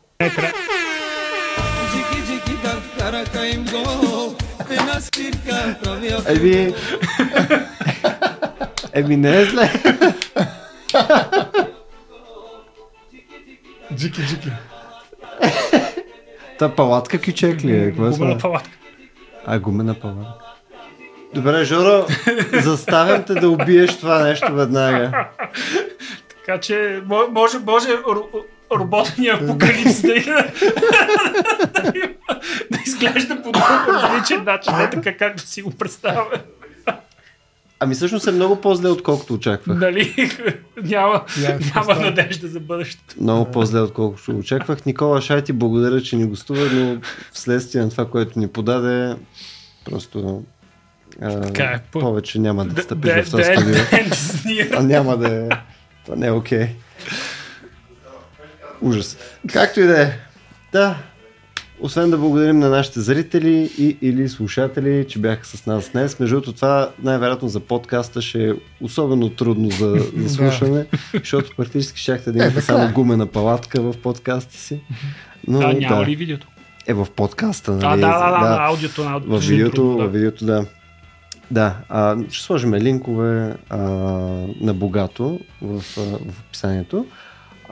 Еби, еби не е зле. Джики, джики. Та палатка кючек ли е? Гумена палатка. А, гумена палатка. Добре, Жоро, заставям те да убиеш това нещо веднага. Така че, може, може роботния апокалипс да, да изглежда по друг различен начин, не така както си го представя. Ами всъщност е много по-зле, отколкото очаквах. Дали? Няма, yeah, няма надежда за бъдещето. Много по-зле, отколкото очаквах. Никола, шай ти благодаря, че ни гостува, но вследствие на това, което ни подаде, просто... Така, по... повече няма да стъпиш в този студио. А няма да е. Това не е окей. Okay. Ужас. Както и да е. Да. Освен да благодарим на нашите зрители и или слушатели, че бяха с нас днес. Между другото, това най-вероятно за подкаста ще е особено трудно за, за слушане, защото практически щяхте да имате е, само гумена палатка в подкаста си. Но, да, няма да. ли видеото? Е, в подкаста. Нали? А, да, да, да, да, на аудиото. На аудиото в видеото, да. В видеото, да. Да, а, ще сложим линкове а, на богато в, в описанието.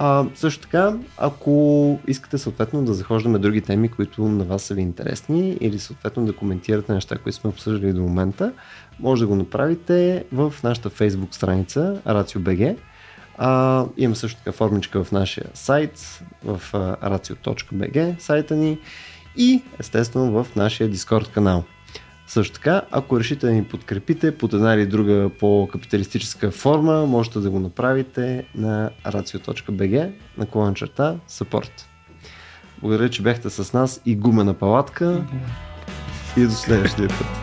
А, също така, ако искате съответно да захождаме други теми, които на вас са ви интересни, или съответно да коментирате неща, които сме обсъждали до момента, може да го направите в нашата Facebook страница ratio.bg. А, имам също така формичка в нашия сайт, в ratio.bg сайта ни и естествено в нашия Discord канал. Също така, ако решите да ни подкрепите под една или друга по-капиталистическа форма, можете да го направите на ratio.bg на колон черта support. Благодаря, че бяхте с нас и гумена палатка и до следващия път.